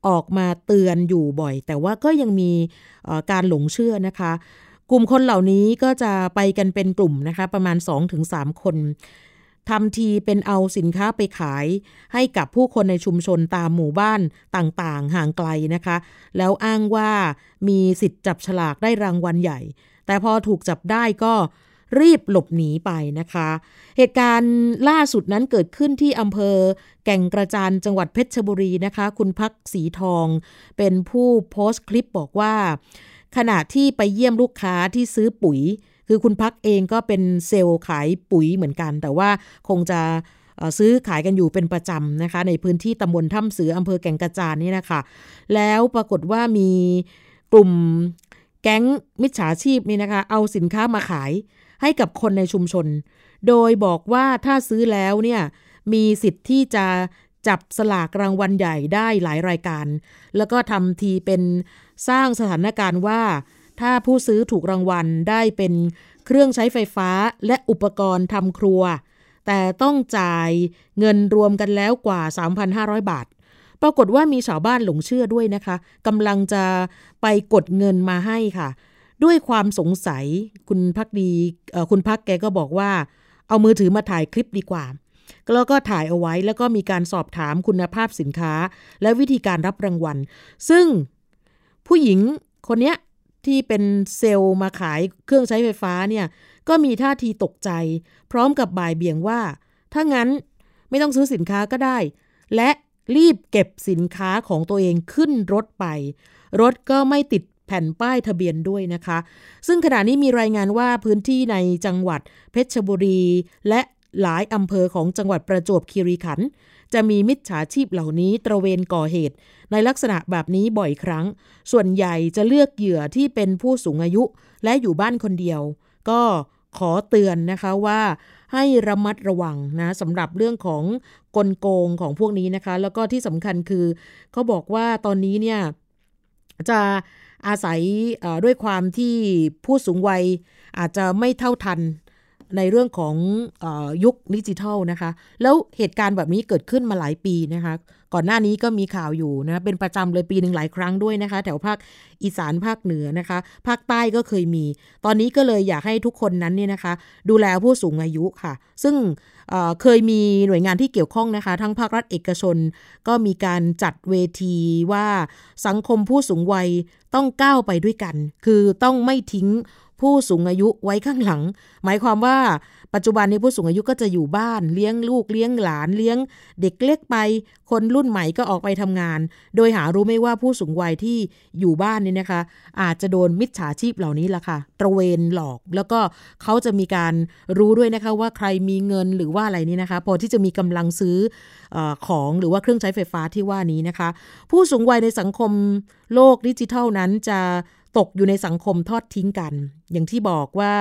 ออกมาเตือนอยู่บ่อยแต่ว่าก็ยังมีการหลงเชื่อนะคะกลุ่มคนเหล่านี้ก็จะไปกันเป็นกลุ่มนะคะประมาณ สองถึงสาม คนทำทีเป็นเอาสินค้าไปขายให้กับผู้คนในชุมชนตามหมู่บ้านต่างๆห่างไกลนะคะแล้วอ้างว่ามีสิทธิ์จับฉลากได้รางวัลใหญ่แต่พอถูกจับได้ก็รีบหลบหนีไปนะคะเหตุการณ์ล่าสุดนั้นเกิดขึ้นที่อำเภอแก่งกระจานจังหวัดเพชรบุรีนะคะคุณพักสีทองเป็นผู้โพสต์คลิปบอกว่าขณะที่ไปเยี่ยมลูกค้าที่ซื้อปุ๋ยคือคุณพักเองก็เป็นเซลล์ขายปุ๋ยเหมือนกันแต่ว่าคงจะซื้อขายกันอยู่เป็นประจำนะคะในพื้นที่ตำบลถ้ำเสืออำเภอแก่งกระจานนี่นะคะแล้วปรากฏว่ามีกลุ่ม แก๊งมิจฉาชีพนี่นะคะเอาสินค้ามาขายให้กับคนในชุมชนโดยบอกว่าถ้าซื้อแล้วเนี่ยมีสิทธิ์ที่จะจับสลากรางวัลใหญ่ได้หลายรายการแล้วก็ทำทีเป็นสร้างสถานการณ์ว่าถ้าผู้ซื้อถูกรางวัลได้เป็นเครื่องใช้ไฟฟ้าและอุปกรณ์ทำครัวแต่ต้องจ่ายเงินรวมกันแล้วกว่า สามพันห้าร้อย บาทปรากฏว่ามีชาวบ้านหลงเชื่อด้วยนะคะกำลังจะไปกดเงินมาให้ค่ะด้วยความสงสัยคุณพักดีคุณพักแกก็บอกว่าเอามือถือมาถ่ายคลิปดีกว่าแล้วก็ถ่ายเอาไว้แล้วก็มีการสอบถามคุณภาพสินค้าและวิธีการรับรางวัลซึ่งผู้หญิงคนเนี้ยที่เป็นเซลล์มาขายเครื่องใช้ไฟฟ้าเนี่ยก็มีท่าทีตกใจพร้อมกับบ่ายเบี่ยงว่าถ้างั้นไม่ต้องซื้อสินค้าก็ได้และรีบเก็บสินค้าของตัวเองขึ้นรถไปรถก็ไม่ติดแผ่นป้ายทะเบียนด้วยนะคะซึ่งขณะนี้มีรายงานว่าพื้นที่ในจังหวัดเพชรบุรีและหลายอำเภอของจังหวัดประจวบคีรีขันธ์จะมีมิจฉาชีพเหล่านี้ตระเวนก่อเหตุในลักษณะแบบนี้บ่อยครั้งส่วนใหญ่จะเลือกเหยื่อที่เป็นผู้สูงอายุและอยู่บ้านคนเดียวก็ขอเตือนนะคะว่าให้ระมัดระวังนะสำหรับเรื่องของกลโกงของพวกนี้นะคะแล้วก็ที่สำคัญคือเขาบอกว่าตอนนี้เนี่ยจะอาศัยด้วยความที่ผู้สูงวัยอาจจะไม่เท่าทันในเรื่องของเอ่อยุคดิจิทัลนะคะแล้วเหตุการณ์แบบนี้เกิดขึ้นมาหลายปีนะคะก่อนหน้านี้ก็มีข่าวอยู่นะเป็นประจำเลยปีหนึ่งหลายครั้งด้วยนะคะแถวภาคอีสานภาคเหนือนะคะภาคใต้ก็เคยมีตอนนี้ก็เลยอยากให้ทุกคนนั้นเนี่ยนะคะดูแลผู้สูงอายุค่ะซึ่งเอ่อเคยมีหน่วยงานที่เกี่ยวข้องนะคะทั้งภาครัฐเอกชนก็มีการจัดเวทีว่าสังคมผู้สูงวัยต้องก้าวไปด้วยกันคือต้องไม่ทิ้งผู้สูงอายุไว้ข้างหลังหมายความว่าปัจจุบันนี้ผู้สูงอายุก็จะอยู่บ้านเลี้ยงลูกเลี้ยงหลานเลี้ยงเด็กเล็กไปคนรุ่นใหม่ก็ออกไปทำงานโดยหารู้ไม่ว่าผู้สูงวัยที่อยู่บ้านนี่นะคะอาจจะโดนมิจฉาชีพเหล่านี้ล่ะค่ะตระเวนหลอกแล้วก็เขาจะมีการรู้ด้วยนะคะว่าใครมีเงินหรือว่าอะไรนี่นะคะพอที่จะมีกำลังซื้อของหรือว่าเครื่องใช้ไฟฟ้าที่ว่านี้นะคะผู้สูงวัยในสังคมโลกดิจิทัลนั้นจะตกอยู่ในสังคมทอดทิ้งกันอย่างที่บอกว่า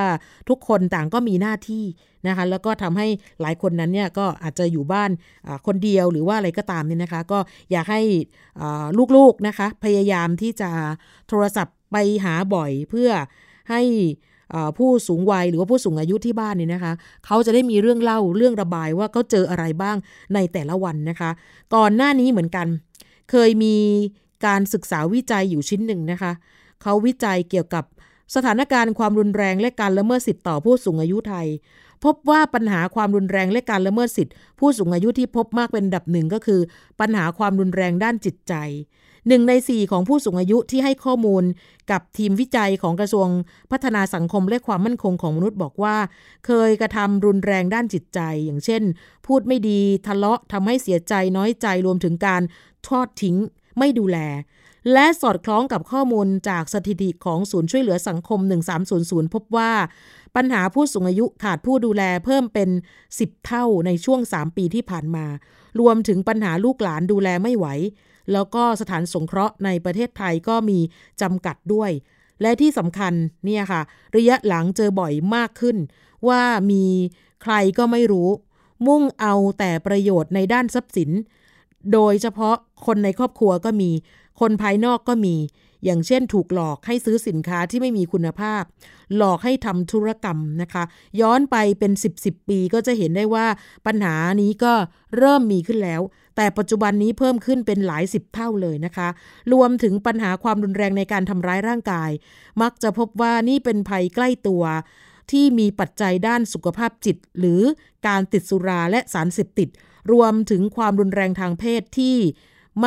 ทุกคนต่างก็มีหน้าที่นะคะแล้วก็ทำให้หลายคนนั้นเนี่ยก็อาจจะอยู่บ้านคนเดียวหรือว่าอะไรก็ตามเนี่ยนะคะก็อยากให้ลูกๆนะคะพยายามที่จะโทรศัพท์ไปหาบ่อยเพื่อให้ผู้สูงวัยหรือว่าผู้สูงอายุที่บ้านนี่นะคะเขาจะได้มีเรื่องเล่าเรื่องระบายว่าเขาเจออะไรบ้างในแต่ละวันนะคะก่อนหน้านี้เหมือนกันเคยมีการศึกษาวิจัยอยู่ชิ้นหนึ่งนะคะเขาวิจัยเกี่ยวกับสถานการณ์ความรุนแรงและการละเมิดสิทธิต่อผู้สูงอายุไทยพบว่าปัญหาความรุนแรงและการละเมิดสิทธิผู้สูงอายุที่พบมากเป็นอันดับหนึ่งก็คือปัญหาความรุนแรงด้านจิตใจหนึ่งในสี่ของผู้สูงอายุที่ให้ข้อมูลกับทีมวิจัยของกระทรวงพัฒนาสังคมและความมั่นคงของมนุษย์บอกว่าเคยกระทำรุนแรงด้านจิตใจอย่างเช่นพูดไม่ดีทะเลาะทำให้เสียใจน้อยใจรวมถึงการทอดทิ้งไม่ดูแลและสอดคล้องกับข้อมูลจากสถิติของศูนย์ช่วยเหลือสังคมหนึ่งสามศูนย์ศูนย์พบว่าปัญหาผู้สูงอายุขาดผู้ดูแลเพิ่มเป็นสิบเท่าในช่วงสามปีที่ผ่านมารวมถึงปัญหาลูกหลานดูแลไม่ไหวแล้วก็สถานสงเคราะห์ในประเทศไทยก็มีจำกัดด้วยและที่สำคัญเนี่ยค่ะระยะหลังเจอบ่อยมากขึ้นว่ามีใครก็ไม่รู้มุ่งเอาแต่ประโยชน์ในด้านทรัพย์สินโดยเฉพาะคนในครอบครัวก็มีคนภายนอกก็มีอย่างเช่นถูกหลอกให้ซื้อสินค้าที่ไม่มีคุณภาพหลอกให้ทำธุรกรรมนะคะย้อนไปเป็นสิบ สิบปีก็จะเห็นได้ว่าปัญหานี้ก็เริ่มมีขึ้นแล้วแต่ปัจจุบันนี้เพิ่มขึ้นเป็นหลายสิบเท่าเลยนะคะรวมถึงปัญหาความรุนแรงในการทำร้ายร่างกายมักจะพบว่านี่เป็นภัยใกล้ตัวที่มีปัจจัยด้านสุขภาพจิตหรือการติดสุราและสารเสพติดรวมถึงความรุนแรงทางเพศที่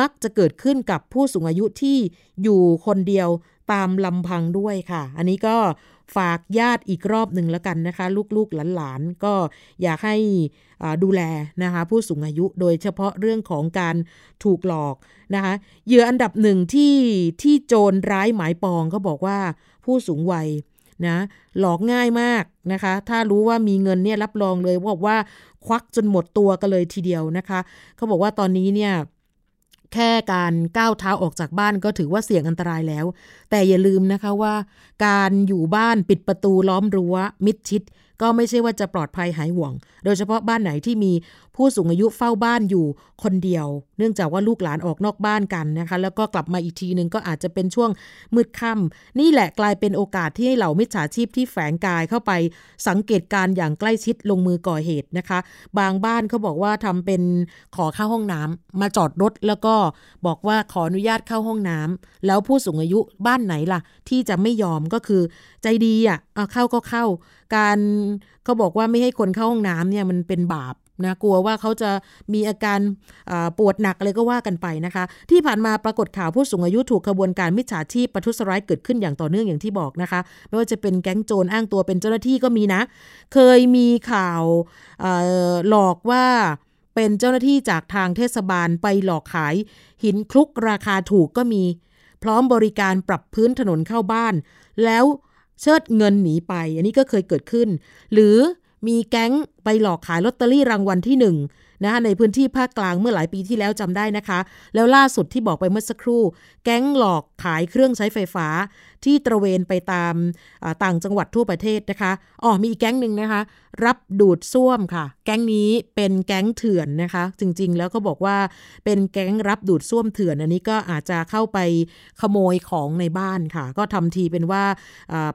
มักจะเกิดขึ้นกับผู้สูงอายุที่อยู่คนเดียวตามลำพังด้วยค่ะอันนี้ก็ฝากญาติอีกรอบหนึ่งแล้วกันนะคะลูกๆหลานๆก็อยากให้ดูแลนะคะผู้สูงอายุโดยเฉพาะเรื่องของการถูกหลอกนะคะเหยื่ออันดับหนึ่งที่ที่โจรร้ายหมายปองเขาบอกว่าผู้สูงวัยนะหลอกง่ายมากนะคะถ้ารู้ว่ามีเงินเนี่ยรับรองเลยบอกว่าควักจนหมดตัวกันเลยทีเดียวนะคะเขาบอกว่าตอนนี้เนี่ย แค่การก้าวเท้าออกจากบ้านก็ถือว่าเสี่ยงอันตรายแล้วแต่อย่าลืมนะคะว่าการอยู่บ้านปิดประตูล้อมรั้วมิดชิดก็ไม่ใช่ว่าจะปลอดภัยหายห่วงโดยเฉพาะบ้านไหนที่มีผู้สูงอายุเฝ้าบ้านอยู่คนเดียวเนื่องจากว่าลูกหลานออกนอกบ้านกันนะคะแล้วก็กลับมาอีกทีนึงก็อาจจะเป็นช่วงมืดค่ำนี่แหละกลายเป็นโอกาสที่ให้เหล่ามิจฉาชีพที่แฝงกายเข้าไปสังเกตการอย่างใกล้ชิดลงมือก่อเหตุนะคะบางบ้านเขาบอกว่าทำเป็นขอเข้าห้องน้ำมาจอดรถแล้วก็บอกว่าขออนุญาตเข้าห้องน้ำแล้วผู้สูงอายุบ้านไหนล่ะที่จะไม่ยอมก็คือใจดีอ่ะเอาเข้าก็เข้าการเขาบอกว่าไม่ให้คนเข้าห้องน้ำเนี่ยมันเป็นบาปนะกลัวว่าเขาจะมีอาการปวดหนักเลยก็ว่ากันไปนะคะที่ผ่านมาปรากฏข่าวผู้สูงอายุถูกขบวนการมิจฉาชีพประทุษร้ายเกิดขึ้นอย่างต่อเนื่องอย่างที่บอกนะคะไม่ว่าจะเป็นแก๊งโจรอ้างตัวเป็นเจ้าหน้าที่ก็มีนะเคยมีข่าวหลอกว่าเป็นเจ้าหน้าที่จากทางเทศบาลไปหลอกขายหินคลุกราคาถูกก็มีพร้อมบริการปรับพื้นถนนเข้าบ้านแล้วเชิดเงินหนีไปอันนี้ก็เคยเกิดขึ้นหรือมีแก๊งไปหลอกขายลอตเตอรี่รางวัลที่หนึ่งนะคะในพื้นที่ภาคกลางเมื่อหลายปีที่แล้วจำได้นะคะแล้วล่าสุดที่บอกไปเมื่อสักครู่แก๊งหลอกขายเครื่องใช้ไฟฟ้าที่ตระเวนไปตามต่างจังหวัดทั่วประเทศนะคะอ๋อมีอีกแก๊งหนึ่งนะคะรับดูดซ่วมค่ะแก๊งนี้เป็นแก๊งเถื่อนนะคะจริงๆแล้วก็บอกว่าเป็นแก๊งรับดูดซ่วมเถื่อนอันนี้ก็อาจจะเข้าไปขโมยของในบ้านค่ะก็ทำทีเป็นว่า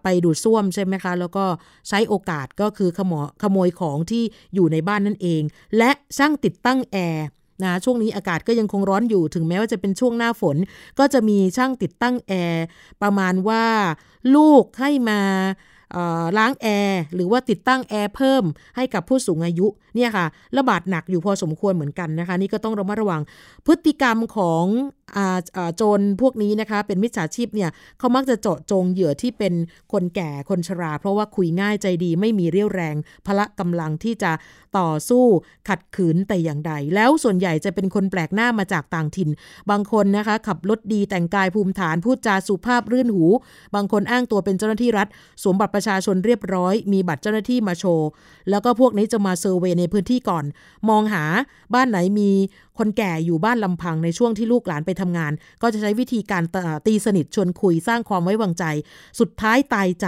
ไปดูดซ่วมใช่ไหมคะแล้วก็ใช้โอกาสก็คือขโมยขโมยของที่อยู่ในบ้านนั่นเองและช่างติดตั้งแอร์นะช่วงนี้อากาศก็ยังคงร้อนอยู่ถึงแม้ว่าจะเป็นช่วงหน้าฝนก็จะมีช่างติดตั้งแอร์ประมาณว่าลูกให้มาล้างแอร์หรือว่าติดตั้งแอร์เพิ่มให้กับผู้สูงอายุเนี่ยค่ะระบาดหนักอยู่พอสมควรเหมือนกันนะคะนี่ก็ต้องระมัดระวังพฤติกรรมของโจรพวกนี้นะคะเป็นมิจฉาชีพเนี่ยเขามักจะเจาะจงเหยื่อที่เป็นคนแก่คนชราเพราะว่าคุยง่ายใจดีไม่มีเรี่ยวแรงพละกำลังที่จะต่อสู้ขัดขืนแต่อย่างใดแล้วส่วนใหญ่จะเป็นคนแปลกหน้ามาจากต่างถิ่นบางคนนะคะขับรถดีแต่งกายภูมิฐานพูดจาสุภาพรื่นหูบางคนอ้างตัวเป็นเจ้าหน้าที่รัฐสวมบัตรประชาชนเรียบร้อยมีบัตรเจ้าหน้าที่มาโชว์แล้วก็พวกนี้จะมาเซอร์เวย์ในพื้นที่ก่อนมองหาบ้านไหนมีคนแก่อยู่บ้านลำพังในช่วงที่ลูกหลานไปทำงานก็จะใช้วิธีการตีสนิทชวนคุยสร้างความไว้วางใจสุดท้ายตายใจ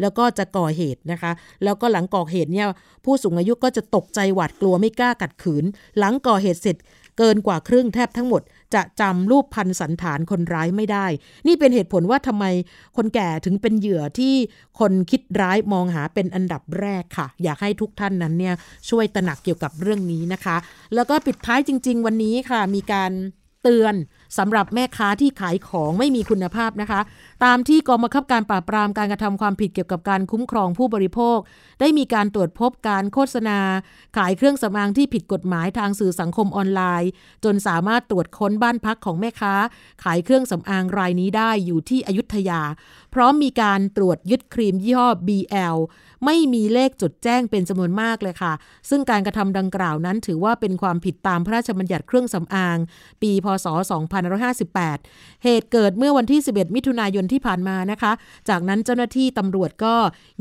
แล้วก็จะก่อเหตุนะคะแล้วก็หลังก่อเหตุเนี่ยผู้สูงอายุก็จะตกใจหวาดกลัวไม่กล้ากัดขืนหลังก่อเหตุเสร็จเกินกว่าครึ่งแทบทั้งหมดจะจำรูปพรรณสันฐานคนร้ายไม่ได้นี่เป็นเหตุผลว่าทำไมคนแก่ถึงเป็นเหยื่อที่คนคิดร้ายมองหาเป็นอันดับแรกค่ะอยากให้ทุกท่านนั้นเนี่ยช่วยตระหนักเกี่ยวกับเรื่องนี้นะคะแล้วก็ปิดท้ายจริงๆวันนี้ค่ะมีการเตือนสำหรับแม่ค้าที่ขายของไม่มีคุณภาพนะคะตามที่กองบังคับการปราบปรามการกระทำความผิดเกี่ยวกับการคุ้มครองผู้บริโภคได้มีการตรวจพบการโฆษณาขายเครื่องสำอางที่ผิดกฎหมายทางสื่อสังคมออนไลน์จนสามารถตรวจค้นบ้านพักของแม่ค้าขายเครื่องสำอางรายนี้ได้อยู่ที่อยุธยาพร้อมมีการตรวจยึดครีมยี่ห้อ บี แอล ไม่มีเลขจดแจ้งเป็นจำนวนมากเลยค่ะซึ่งการกระทำดังกล่าวนั้นถือว่าเป็นความผิดตามพระราชบัญญัติเครื่องสำอางปีพ.ศ.สองพันห้าร้อยห้าสิบแปดเหตุเกิดเมื่อวันที่สิบเอ็ดมิถุนายนที่ผ่านมานะคะจากนั้นเจ้าหน้าที่ตำรวจก็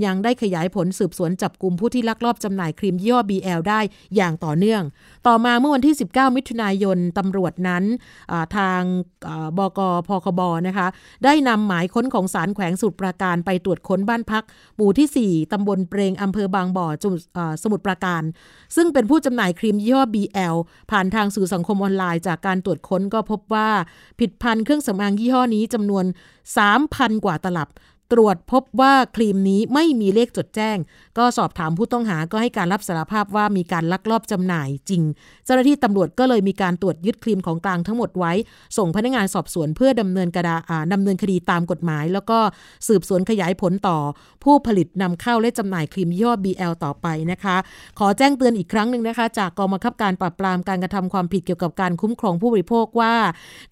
ยังได้ขยายผลสืบสวนจับกุมผู้ที่ลักลอบจำหน่ายครีมยี่ห้อ บี แอล ได้อย่างต่อเนื่องต่อมาเมื่อวันที่สิบเก้ามิถุนายนตำรวจนั้นทางบก.พคบ.นะคะได้นำหมายค้นของศาลแขวงสมุทรปราการไปตรวจค้นบ้านพักหมู่ที่สี่ตำบลเปรงอำเภอบางบ่อสมุทรปราการซึ่งเป็นผู้จำหน่ายครีมยี่ห้อ บี แอล ผ่านทางสื่อสังคมออนไลน์จากการตรวจค้นก็พบว่าผิดพันเครื่องสำอางยี่ห้อนี้จำนวน สามพัน กว่าตลับตรวจพบว่าครีมนี้ไม่มีเลขจดแจ้งก็สอบถามผู้ต้องหาก็ให้การรับสารภาพว่ามีการลักลอบจำหน่ายจริงเจ้าหน้าที่ตำรวจก็เลยมีการตรวจยึดครีมของกลางทั้งหมดไว้ส่งพนักงานสอบสวนเพื่อดำเนินดำเนินคดีตามกฎหมายแล้วก็สืบสวนขยายผลต่อผู้ผลิตนำเข้าและจำหน่ายครีมยี่ห้อ บี แอล ต่อไปนะคะขอแจ้งเตือนอีกครั้งนึงนะคะจากกองบังคับการปราบปรามการกระทำความผิดเกี่ยวกับการคุ้มครองผู้บริโภคว่า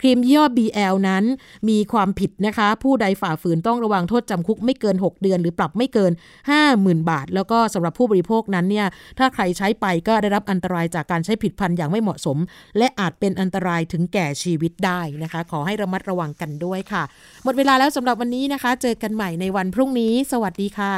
ครีมยี่ห้อ บี แอล นั้นมีความผิดนะคะผู้ใดฝ่าฝืนต้องระวังโทษจำคุกไม่เกินหกเดือนหรือปรับไม่เกิน ห้าหมื่น บาทแล้วก็สำหรับผู้บริโภคนั้นเนี่ยถ้าใครใช้ไปก็ได้รับอันตรายจากการใช้ผิดพันธุ์อย่างไม่เหมาะสมและอาจเป็นอันตรายถึงแก่ชีวิตได้นะคะขอให้ระมัดระวังกันด้วยค่ะหมดเวลาแล้วสำหรับวันนี้นะคะเจอกันใหม่ในวันพรุ่งนี้สวัสดีค่ะ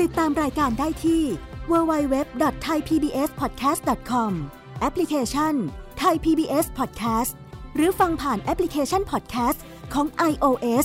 ติด ตามรายการได้ที่ ดับเบิลยู ดับเบิลยู ดับเบิลยู ดอท ไทย พี บี เอส พอดแคสต์ ดอท คอม แอปพลิเคชัน Thai พี บี เอส Podcast หรือฟังผ่านแอปพลิเคชัน Podcast ของ iOS